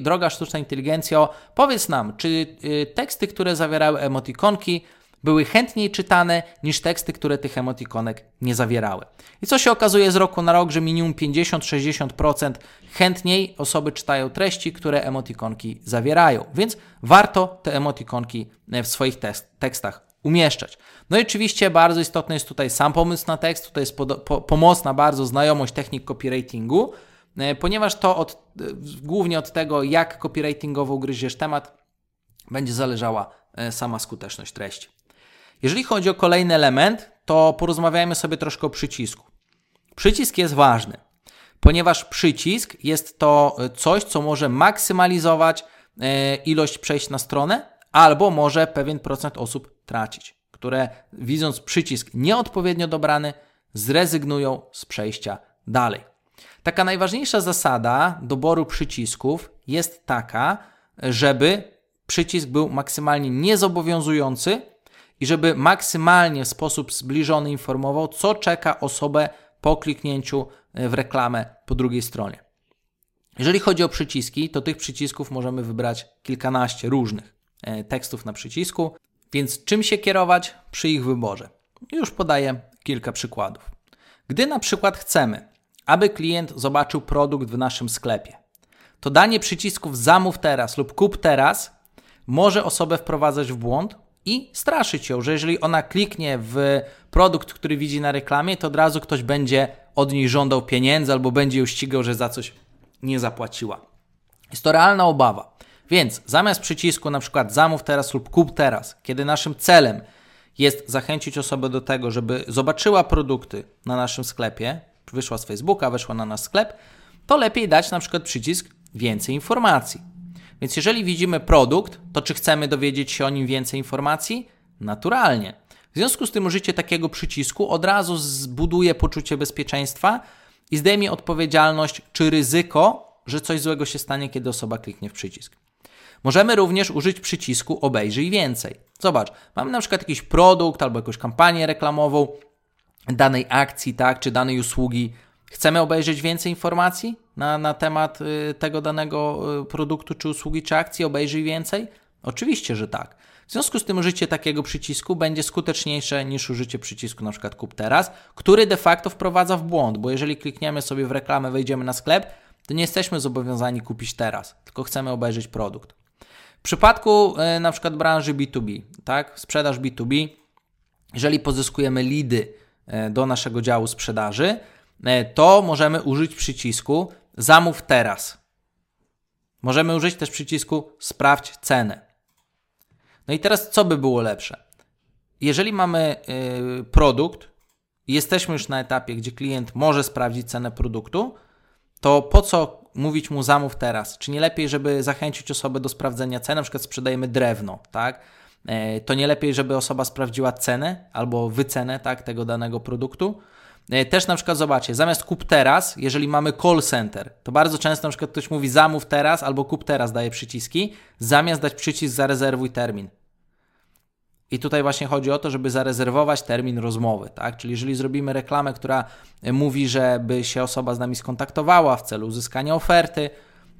Droga sztuczna inteligencjo, powiedz nam, czy teksty, które zawierały emotikonki, były chętniej czytane niż teksty, które tych emotikonek nie zawierały. I co się okazuje z roku na rok, że minimum 50-60% chętniej osoby czytają treści, które emotikonki zawierają. Więc warto te emotikonki w swoich tekstach umieszczać. No i oczywiście bardzo istotny jest tutaj sam pomysł na tekst, tutaj jest pomocna bardzo znajomość technik copywritingu, ponieważ to głównie od tego, jak copywritingowo ugryziesz temat, będzie zależała sama skuteczność treści. Jeżeli chodzi o kolejny element, to porozmawiajmy sobie troszkę o przycisku. Przycisk jest ważny, ponieważ przycisk jest to coś, co może maksymalizować ilość przejść na stronę, albo może pewien procent osób tracić, które widząc przycisk nieodpowiednio dobrany, zrezygnują z przejścia dalej. Taka najważniejsza zasada doboru przycisków jest taka, żeby przycisk był maksymalnie niezobowiązujący i żeby maksymalnie w sposób zbliżony informował, co czeka osobę po kliknięciu w reklamę po drugiej stronie. Jeżeli chodzi o przyciski, to tych przycisków możemy wybrać kilkanaście różnych tekstów na przycisku, więc czym się kierować przy ich wyborze? Już podaję kilka przykładów. Gdy na przykład chcemy, aby klient zobaczył produkt w naszym sklepie, to danie przycisków zamów teraz lub kup teraz może osobę wprowadzać w błąd i straszyć ją, że jeżeli ona kliknie w produkt, który widzi na reklamie, to od razu ktoś będzie od niej żądał pieniędzy albo będzie ją ścigał, że za coś nie zapłaciła. Jest to realna obawa. Więc zamiast przycisku na przykład zamów teraz lub kup teraz, kiedy naszym celem jest zachęcić osobę do tego, żeby zobaczyła produkty na naszym sklepie, wyszła z Facebooka, weszła na nasz sklep, to lepiej dać na przykład przycisk więcej informacji. Więc jeżeli widzimy produkt, to czy chcemy dowiedzieć się o nim więcej informacji? Naturalnie. W związku z tym użycie takiego przycisku od razu zbuduje poczucie bezpieczeństwa i zdejmie odpowiedzialność czy ryzyko, że coś złego się stanie, kiedy osoba kliknie w przycisk. Możemy również użyć przycisku obejrzyj więcej. Zobacz, mamy na przykład jakiś produkt albo jakąś kampanię reklamową danej akcji, tak, czy danej usługi. Chcemy obejrzeć więcej informacji na temat tego danego produktu, czy usługi, czy akcji? Obejrzyj więcej? Oczywiście, że tak. W związku z tym użycie takiego przycisku będzie skuteczniejsze niż użycie przycisku na przykład kup teraz, który de facto wprowadza w błąd, bo jeżeli klikniemy sobie w reklamę, wejdziemy na sklep, to nie jesteśmy zobowiązani kupić teraz, tylko chcemy obejrzeć produkt. W przypadku na przykład branży B2B, tak, sprzedaż B2B, jeżeli pozyskujemy leady do naszego działu sprzedaży, to możemy użyć przycisku zamów teraz. Możemy użyć też przycisku sprawdź cenę. No i teraz co by było lepsze? Jeżeli mamy produkt i jesteśmy już na etapie, gdzie klient może sprawdzić cenę produktu, to po co mówić mu zamów teraz? Czy nie lepiej, żeby zachęcić osobę do sprawdzenia ceny? Na przykład sprzedajemy drewno, tak? To nie lepiej, żeby osoba sprawdziła cenę albo wycenę, tak, tego danego produktu? Też na przykład zobaczcie, zamiast kup teraz, jeżeli mamy call center, to bardzo często na przykład ktoś mówi zamów teraz albo kup teraz, daje przyciski, zamiast dać przycisk zarezerwuj termin. I tutaj właśnie chodzi o to, żeby zarezerwować termin rozmowy, tak? Czyli jeżeli zrobimy reklamę, która mówi, żeby się osoba z nami skontaktowała w celu uzyskania oferty,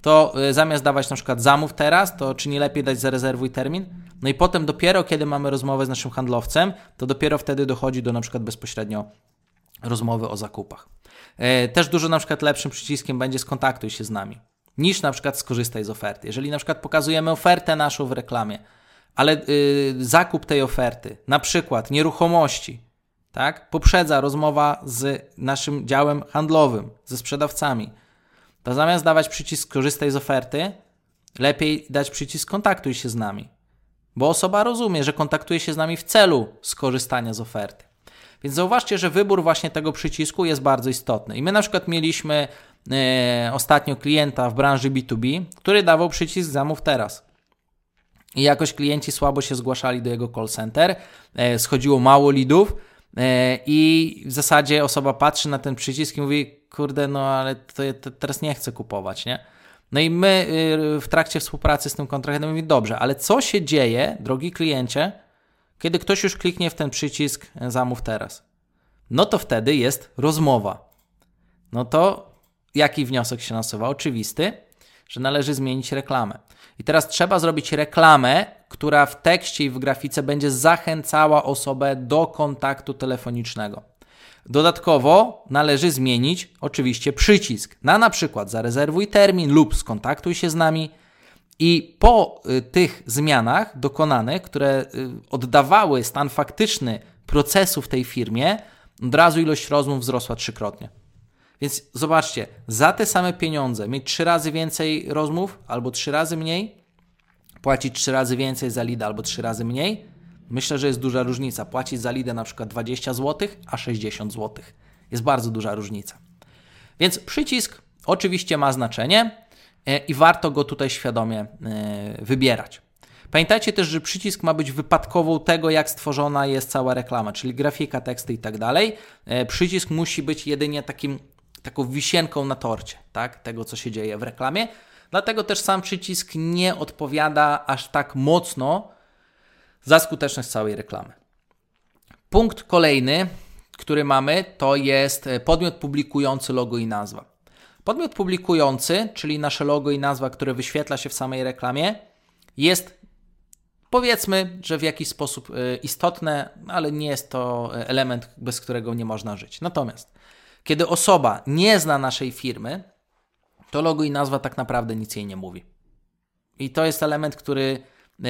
to zamiast dawać na przykład zamów teraz, to czy nie lepiej dać zarezerwuj termin? No i potem dopiero, kiedy mamy rozmowę z naszym handlowcem, to dopiero wtedy dochodzi do na przykład bezpośrednio rozmowy o zakupach. Też dużo na przykład lepszym przyciskiem będzie skontaktuj się z nami, niż na przykład skorzystaj z oferty. Jeżeli na przykład pokazujemy ofertę naszą w reklamie, ale zakup tej oferty, na przykład nieruchomości, tak, poprzedza rozmowa z naszym działem handlowym, ze sprzedawcami, to zamiast dawać przycisk korzystaj z oferty, lepiej dać przycisk kontaktuj się z nami, bo osoba rozumie, że kontaktuje się z nami w celu skorzystania z oferty. Więc zauważcie, że wybór właśnie tego przycisku jest bardzo istotny. I my na przykład mieliśmy ostatnio klienta w branży B2B, który dawał przycisk zamów teraz. I jakoś klienci słabo się zgłaszali do jego call center, schodziło mało lidów i w zasadzie osoba patrzy na ten przycisk i mówi, kurde, no ale to teraz nie chcę kupować, nie? No i my w trakcie współpracy z tym kontrahentem mówimy, dobrze, ale co się dzieje, drogi kliencie, kiedy ktoś już kliknie w ten przycisk zamów teraz? No to wtedy jest rozmowa. No to jaki wniosek się nasuwa? Oczywisty, że należy zmienić reklamę. I teraz trzeba zrobić reklamę, która w tekście i w grafice będzie zachęcała osobę do kontaktu telefonicznego. Dodatkowo należy zmienić oczywiście przycisk na przykład zarezerwuj termin lub skontaktuj się z nami. I po tych zmianach dokonanych, które oddawały stan faktyczny procesu w tej firmie, od razu ilość rozmów wzrosła 3-krotnie. Więc zobaczcie, za te same pieniądze mieć 3 razy więcej rozmów albo 3 razy mniej, płacić 3 razy więcej za leada albo 3 razy mniej, myślę, że jest duża różnica. Płacić za leada na przykład 20 zł, a 60 zł. Jest bardzo duża różnica. Więc przycisk oczywiście ma znaczenie i warto go tutaj świadomie wybierać. Pamiętajcie też, że przycisk ma być wypadkową tego, jak stworzona jest cała reklama, czyli grafika, teksty i tak dalej. Przycisk musi być jedynie taką wisienką na torcie, tak, tego, co się dzieje w reklamie. Dlatego też sam przycisk nie odpowiada aż tak mocno za skuteczność całej reklamy. Punkt kolejny, który mamy, to jest podmiot publikujący, logo i nazwa. Podmiot publikujący, czyli nasze logo i nazwa, które wyświetla się w samej reklamie, jest, powiedzmy, że w jakiś sposób istotne, ale nie jest to element, bez którego nie można żyć. Natomiast kiedy osoba nie zna naszej firmy, to logo i nazwa tak naprawdę nic jej nie mówi. I to jest element, który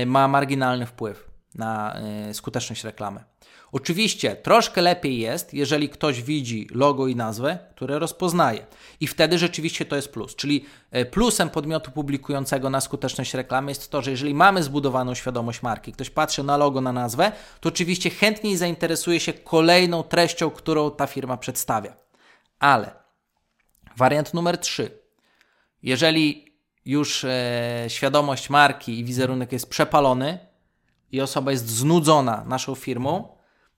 ma marginalny wpływ na skuteczność reklamy. Oczywiście troszkę lepiej jest, jeżeli ktoś widzi logo i nazwę, które rozpoznaje. I wtedy rzeczywiście to jest plus. Czyli plusem podmiotu publikującego na skuteczność reklamy jest to, że jeżeli mamy zbudowaną świadomość marki, ktoś patrzy na logo, na nazwę, to oczywiście chętniej zainteresuje się kolejną treścią, którą ta firma przedstawia. Ale wariant numer 3. Jeżeli już świadomość marki i wizerunek jest przepalony i osoba jest znudzona naszą firmą,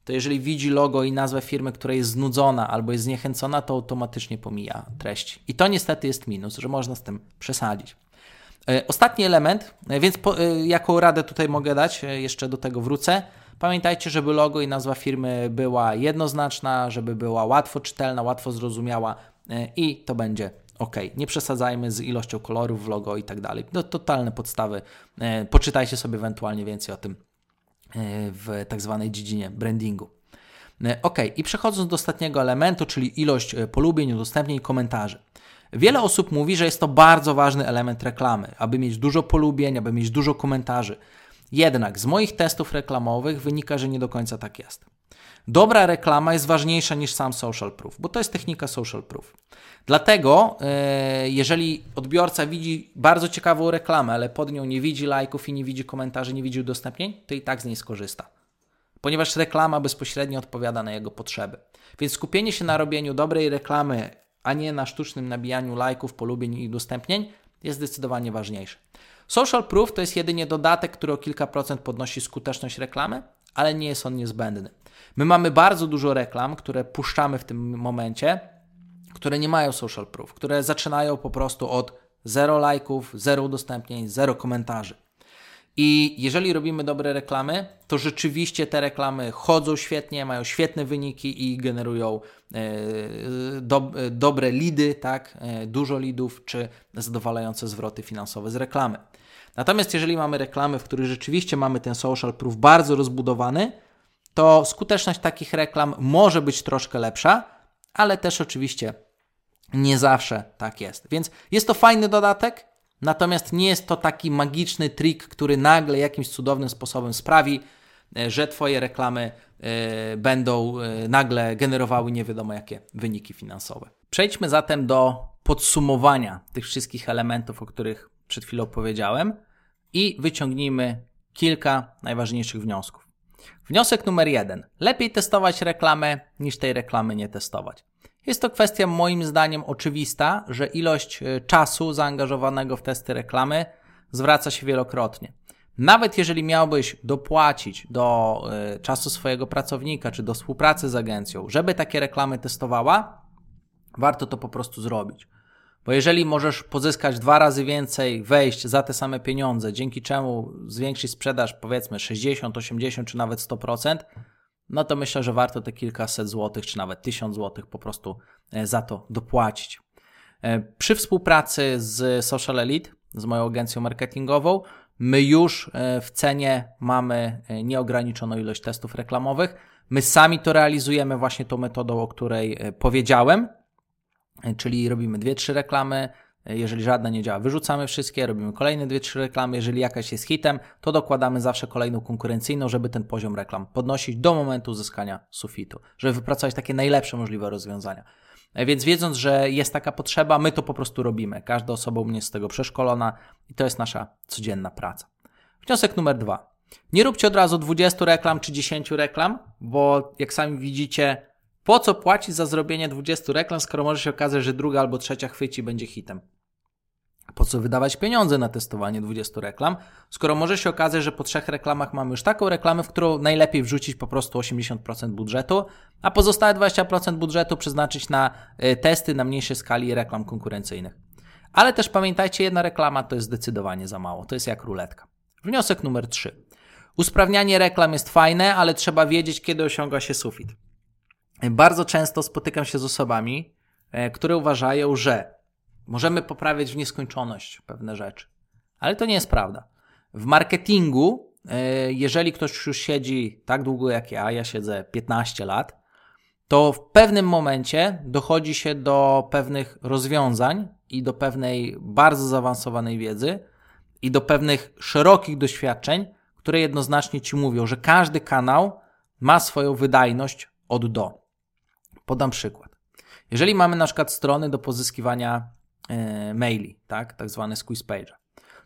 to jeżeli widzi logo i nazwę firmy, która jest znudzona albo jest zniechęcona, to automatycznie pomija treści. I to niestety jest minus, że można z tym przesadzić. Ostatni element, więc jaką radę tutaj mogę dać, jeszcze do tego wrócę. Pamiętajcie, żeby logo i nazwa firmy była jednoznaczna, żeby była łatwo czytelna, łatwo zrozumiała i to będzie ok. Nie przesadzajmy z ilością kolorów w logo i tak dalej. No, totalne podstawy. Poczytajcie sobie ewentualnie więcej o tym w tak zwanej dziedzinie brandingu. Ok, i przechodząc do ostatniego elementu, czyli ilość polubień, udostępnień i komentarzy. Wiele osób mówi, że jest to bardzo ważny element reklamy, aby mieć dużo polubień, aby mieć dużo komentarzy. Jednak z moich testów reklamowych wynika, że nie do końca tak jest. Dobra reklama jest ważniejsza niż sam social proof, bo to jest technika social proof. Dlatego, jeżeli odbiorca widzi bardzo ciekawą reklamę, ale pod nią nie widzi lajków i nie widzi komentarzy, nie widzi udostępnień, to i tak z niej skorzysta. Ponieważ reklama bezpośrednio odpowiada na jego potrzeby. Więc skupienie się na robieniu dobrej reklamy, a nie na sztucznym nabijaniu lajków, polubień i udostępnień jest zdecydowanie ważniejsze. Social proof to jest jedynie dodatek, który o kilka procent podnosi skuteczność reklamy, ale nie jest on niezbędny. My mamy bardzo dużo reklam, które puszczamy w tym momencie, które nie mają social proof, które zaczynają po prostu od 0 lajków, 0 udostępnień, 0 komentarzy. I jeżeli robimy dobre reklamy, to rzeczywiście te reklamy chodzą świetnie, mają świetne wyniki i generują dobre leady, tak? Dużo leadów czy zadowalające zwroty finansowe z reklamy. Natomiast jeżeli mamy reklamy, w których rzeczywiście mamy ten social proof bardzo rozbudowany, to skuteczność takich reklam może być troszkę lepsza, ale też oczywiście nie zawsze tak jest. Więc jest to fajny dodatek, natomiast nie jest to taki magiczny trik, który nagle jakimś cudownym sposobem sprawi, że Twoje reklamy będą nagle generowały nie wiadomo jakie wyniki finansowe. Przejdźmy zatem do podsumowania tych wszystkich elementów, o których przed chwilą powiedziałem i wyciągnijmy kilka najważniejszych wniosków. Wniosek numer 1. Lepiej testować reklamę niż tej reklamy nie testować. Jest to kwestia moim zdaniem oczywista, że ilość czasu zaangażowanego w testy reklamy zwraca się wielokrotnie. Nawet jeżeli miałbyś dopłacić do czasu swojego pracownika czy do współpracy z agencją, żeby takie reklamy testowała, warto to po prostu zrobić. Bo jeżeli możesz pozyskać 2 razy więcej wejść za te same pieniądze, dzięki czemu zwiększyć sprzedaż powiedzmy 60, 80 czy nawet 100%, no to myślę, że warto te kilkaset złotych czy nawet 1000 złotych po prostu za to dopłacić. Przy współpracy z Social Elite, z moją agencją marketingową, my już w cenie mamy nieograniczoną ilość testów reklamowych. My sami to realizujemy właśnie tą metodą, o której powiedziałem, czyli robimy 2-3 reklamy, jeżeli żadna nie działa, wyrzucamy wszystkie, robimy kolejne 2-3 reklamy, jeżeli jakaś jest hitem, to dokładamy zawsze kolejną konkurencyjną, żeby ten poziom reklam podnosić do momentu uzyskania sufitu, żeby wypracować takie najlepsze możliwe rozwiązania. Więc wiedząc, że jest taka potrzeba, my to po prostu robimy. Każda osoba u mnie jest z tego przeszkolona i to jest nasza codzienna praca. Wniosek numer 2. Nie róbcie od razu 20 reklam czy 10 reklam, bo jak sami widzicie, po co płacić za zrobienie 20 reklam, skoro może się okazać, że druga albo trzecia chwyci i będzie hitem? Po co wydawać pieniądze na testowanie 20 reklam, skoro może się okazać, że po 3 reklamach mamy już taką reklamę, w którą najlepiej wrzucić po prostu 80% budżetu, a pozostałe 20% budżetu przeznaczyć na testy na mniejszej skali reklam konkurencyjnych. Ale też pamiętajcie, 1 reklama to jest zdecydowanie za mało, to jest jak ruletka. Wniosek numer 3. Usprawnianie reklam jest fajne, ale trzeba wiedzieć, kiedy osiąga się sufit. Bardzo często spotykam się z osobami, które uważają, że możemy poprawiać w nieskończoność pewne rzeczy, ale to nie jest prawda. W marketingu, jeżeli ktoś już siedzi tak długo jak ja siedzę 15 lat, to w pewnym momencie dochodzi się do pewnych rozwiązań i do pewnej bardzo zaawansowanej wiedzy i do pewnych szerokich doświadczeń, które jednoznacznie Ci mówią, że każdy kanał ma swoją wydajność od do. Podam przykład. Jeżeli mamy na przykład strony do pozyskiwania maili, tak zwane squeeze page,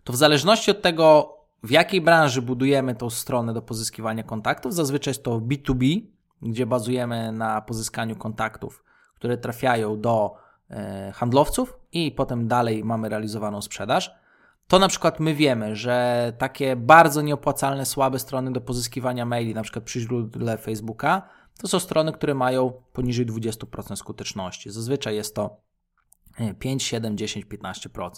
to w zależności od tego, w jakiej branży budujemy tą stronę do pozyskiwania kontaktów, zazwyczaj jest to B2B, gdzie bazujemy na pozyskaniu kontaktów, które trafiają do handlowców i potem dalej mamy realizowaną sprzedaż, to na przykład my wiemy, że takie bardzo nieopłacalne, słabe strony do pozyskiwania maili, na przykład przy źródle Facebooka, to są strony, które mają poniżej 20% skuteczności. Zazwyczaj jest to 5, 7, 10, 15%.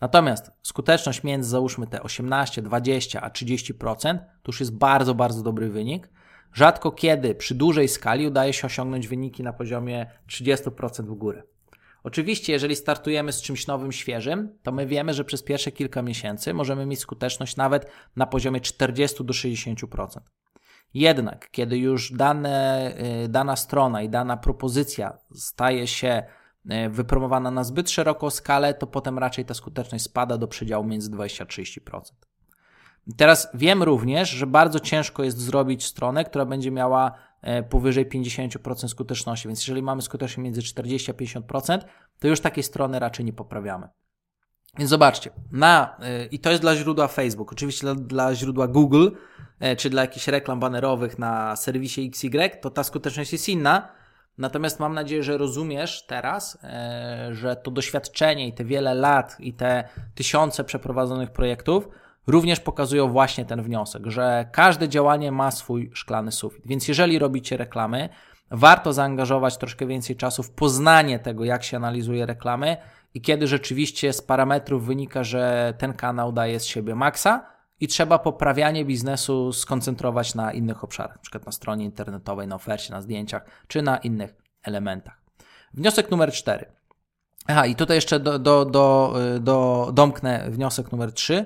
Natomiast skuteczność między załóżmy te 18, 20 a 30% to już jest bardzo, bardzo dobry wynik. Rzadko kiedy przy dużej skali udaje się osiągnąć wyniki na poziomie 30% w górę. Oczywiście, jeżeli startujemy z czymś nowym, świeżym, to my wiemy, że przez pierwsze kilka miesięcy możemy mieć skuteczność nawet na poziomie 40 do 60%. Jednak, kiedy już dana strona i dana propozycja staje się wypromowana na zbyt szeroką skalę, to potem raczej ta skuteczność spada do przedziału między 20 a 30%. Teraz wiem również, że bardzo ciężko jest zrobić stronę, która będzie miała powyżej 50% skuteczności, więc jeżeli mamy skuteczność między 40 a 50%, to już takiej strony raczej nie poprawiamy. Więc zobaczcie, i to jest dla źródła Facebook, oczywiście dla źródła Google, czy dla jakichś reklam banerowych na serwisie XY, to ta skuteczność jest inna. Natomiast mam nadzieję, że rozumiesz teraz, że to doświadczenie i te wiele lat i te tysiące przeprowadzonych projektów również pokazują właśnie ten wniosek, że każde działanie ma swój szklany sufit. Więc jeżeli robicie reklamy, warto zaangażować troszkę więcej czasu w poznanie tego, jak się analizuje reklamy i kiedy rzeczywiście z parametrów wynika, że ten kanał daje z siebie maksa i trzeba poprawianie biznesu skoncentrować na innych obszarach, na przykład na stronie internetowej, na ofercie, na zdjęciach czy na innych elementach. Wniosek numer 4. Aha, i tutaj jeszcze domknę wniosek numer 3,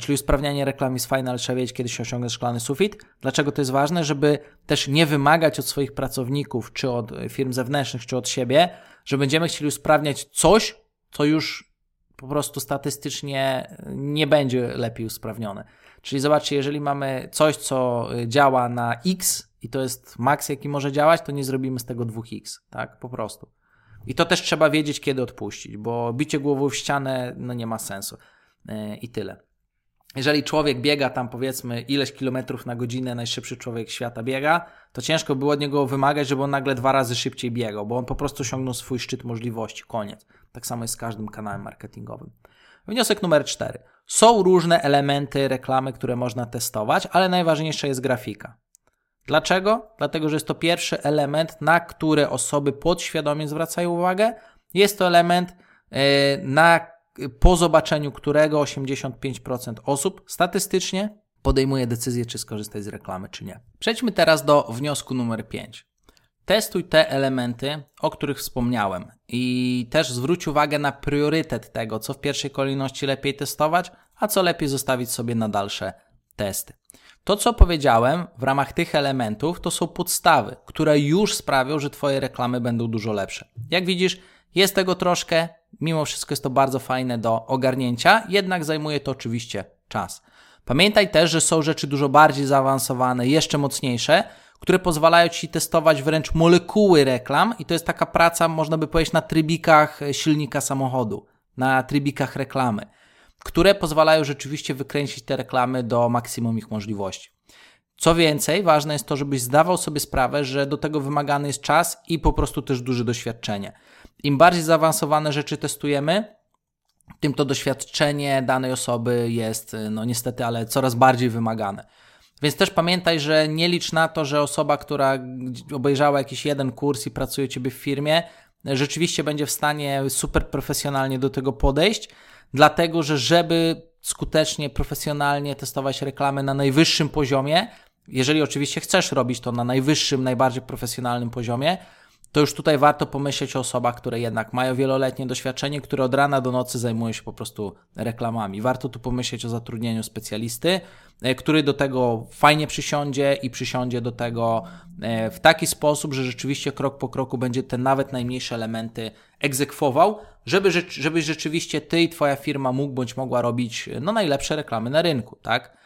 czyli usprawnianie reklam jest fajne, ale trzeba wiedzieć, kiedy się osiągnie szklany sufit. Dlaczego to jest ważne? Żeby też nie wymagać od swoich pracowników, czy od firm zewnętrznych, czy od siebie, że będziemy chcieli usprawniać coś, co już po prostu statystycznie nie będzie lepiej usprawnione. Czyli zobaczcie, jeżeli mamy coś, co działa na X i to jest maks, jaki może działać, to nie zrobimy z tego 2X, tak? Po prostu. I to też trzeba wiedzieć, kiedy odpuścić, bo bicie głową w ścianę, no nie ma sensu. I tyle. Jeżeli człowiek biega tam, powiedzmy, ileś kilometrów na godzinę, najszybszy człowiek świata biega, to ciężko było od niego wymagać, żeby on nagle 2 razy szybciej biegał, bo on po prostu osiągnął swój szczyt możliwości, koniec. Tak samo jest z każdym kanałem marketingowym. Wniosek numer 4. Są różne elementy reklamy, które można testować, ale najważniejsza jest grafika. Dlaczego? Dlatego, że jest to pierwszy element, na który osoby podświadomie zwracają uwagę. Jest to element, po zobaczeniu którego 85% osób statystycznie podejmuje decyzję, czy skorzystać z reklamy, czy nie. Przejdźmy teraz do wniosku numer 5. Testuj te elementy, o których wspomniałem, i też zwróć uwagę na priorytet tego, co w pierwszej kolejności lepiej testować, a co lepiej zostawić sobie na dalsze testy. To, co powiedziałem w ramach tych elementów, to są podstawy, które już sprawią, że Twoje reklamy będą dużo lepsze. Jak widzisz, jest tego troszkę, mimo wszystko jest to bardzo fajne do ogarnięcia, jednak zajmuje to oczywiście czas. Pamiętaj też, że są rzeczy dużo bardziej zaawansowane, jeszcze mocniejsze, które pozwalają Ci testować wręcz molekuły reklam i to jest taka praca, można by powiedzieć, na trybikach silnika samochodu, na trybikach reklamy, które pozwalają rzeczywiście wykręcić te reklamy do maksimum ich możliwości. Co więcej, ważne jest to, żebyś zdawał sobie sprawę, że do tego wymagany jest czas i po prostu też duże doświadczenie. Im bardziej zaawansowane rzeczy testujemy, tym to doświadczenie danej osoby jest, no niestety, ale coraz bardziej wymagane. Więc też pamiętaj, że nie licz na to, że osoba, która obejrzała jakiś jeden kurs i pracuje u Ciebie w firmie, rzeczywiście będzie w stanie super profesjonalnie do tego podejść, dlatego że żeby skutecznie, profesjonalnie testować reklamy na najwyższym poziomie, jeżeli oczywiście chcesz robić to na najwyższym, najbardziej profesjonalnym poziomie, to już tutaj warto pomyśleć o osobach, które jednak mają wieloletnie doświadczenie, które od rana do nocy zajmują się po prostu reklamami. Warto tu pomyśleć o zatrudnieniu specjalisty, który do tego fajnie przysiądzie i przysiądzie do tego w taki sposób, że rzeczywiście krok po kroku będzie te nawet najmniejsze elementy egzekwował, żeby rzeczywiście Ty i Twoja firma mógł bądź mogła robić no, najlepsze reklamy na rynku, tak?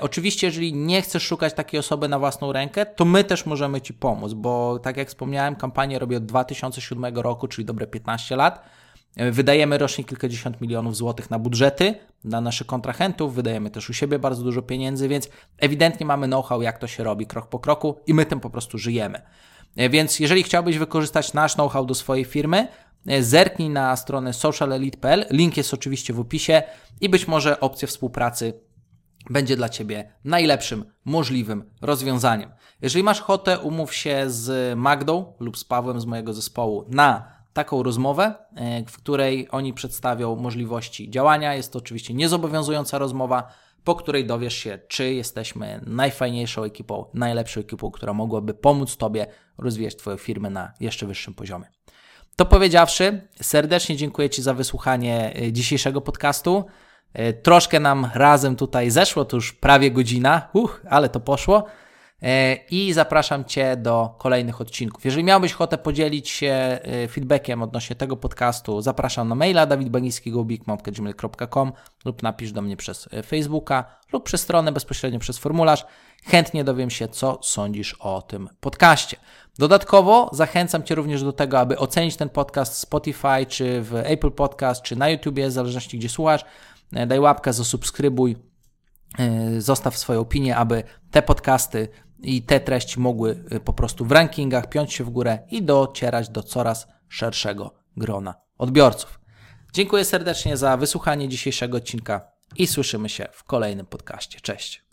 Oczywiście, jeżeli nie chcesz szukać takiej osoby na własną rękę, to my też możemy Ci pomóc, bo tak jak wspomniałem, kampanię robię od 2007 roku, czyli dobre 15 lat. Wydajemy rocznie kilkadziesiąt milionów złotych na budżety, na naszych kontrahentów, wydajemy też u siebie bardzo dużo pieniędzy, więc ewidentnie mamy know-how, jak to się robi krok po kroku i my tym po prostu żyjemy. Więc jeżeli chciałbyś wykorzystać nasz know-how do swojej firmy, zerknij na stronę socialelite.pl, link jest oczywiście w opisie i być może opcja współpracy będzie dla Ciebie najlepszym możliwym rozwiązaniem. Jeżeli masz ochotę, umów się z Magdą lub z Pawłem z mojego zespołu na taką rozmowę, w której oni przedstawią możliwości działania. Jest to oczywiście niezobowiązująca rozmowa, po której dowiesz się, czy jesteśmy najfajniejszą ekipą, najlepszą ekipą, która mogłaby pomóc Tobie rozwijać Twoją firmę na jeszcze wyższym poziomie. To powiedziawszy, serdecznie dziękuję Ci za wysłuchanie dzisiejszego podcastu. Troszkę nam razem tutaj zeszło, to już prawie godzina, ale to poszło. I zapraszam Cię do kolejnych odcinków. Jeżeli miałbyś ochotę podzielić się feedbackiem odnośnie tego podcastu, zapraszam na maila dawidbagiński@gmail.com lub napisz do mnie przez Facebooka lub przez stronę bezpośrednio przez formularz. Chętnie dowiem się, co sądzisz o tym podcaście. Dodatkowo zachęcam Cię również do tego, aby ocenić ten podcast w Spotify, czy w Apple Podcast, czy na YouTubie, w zależności gdzie słuchasz. Daj łapkę, zasubskrybuj, zostaw swoją opinię, aby te podcasty i te treści mogły po prostu w rankingach piąć się w górę i docierać do coraz szerszego grona odbiorców. Dziękuję serdecznie za wysłuchanie dzisiejszego odcinka i słyszymy się w kolejnym podcaście. Cześć!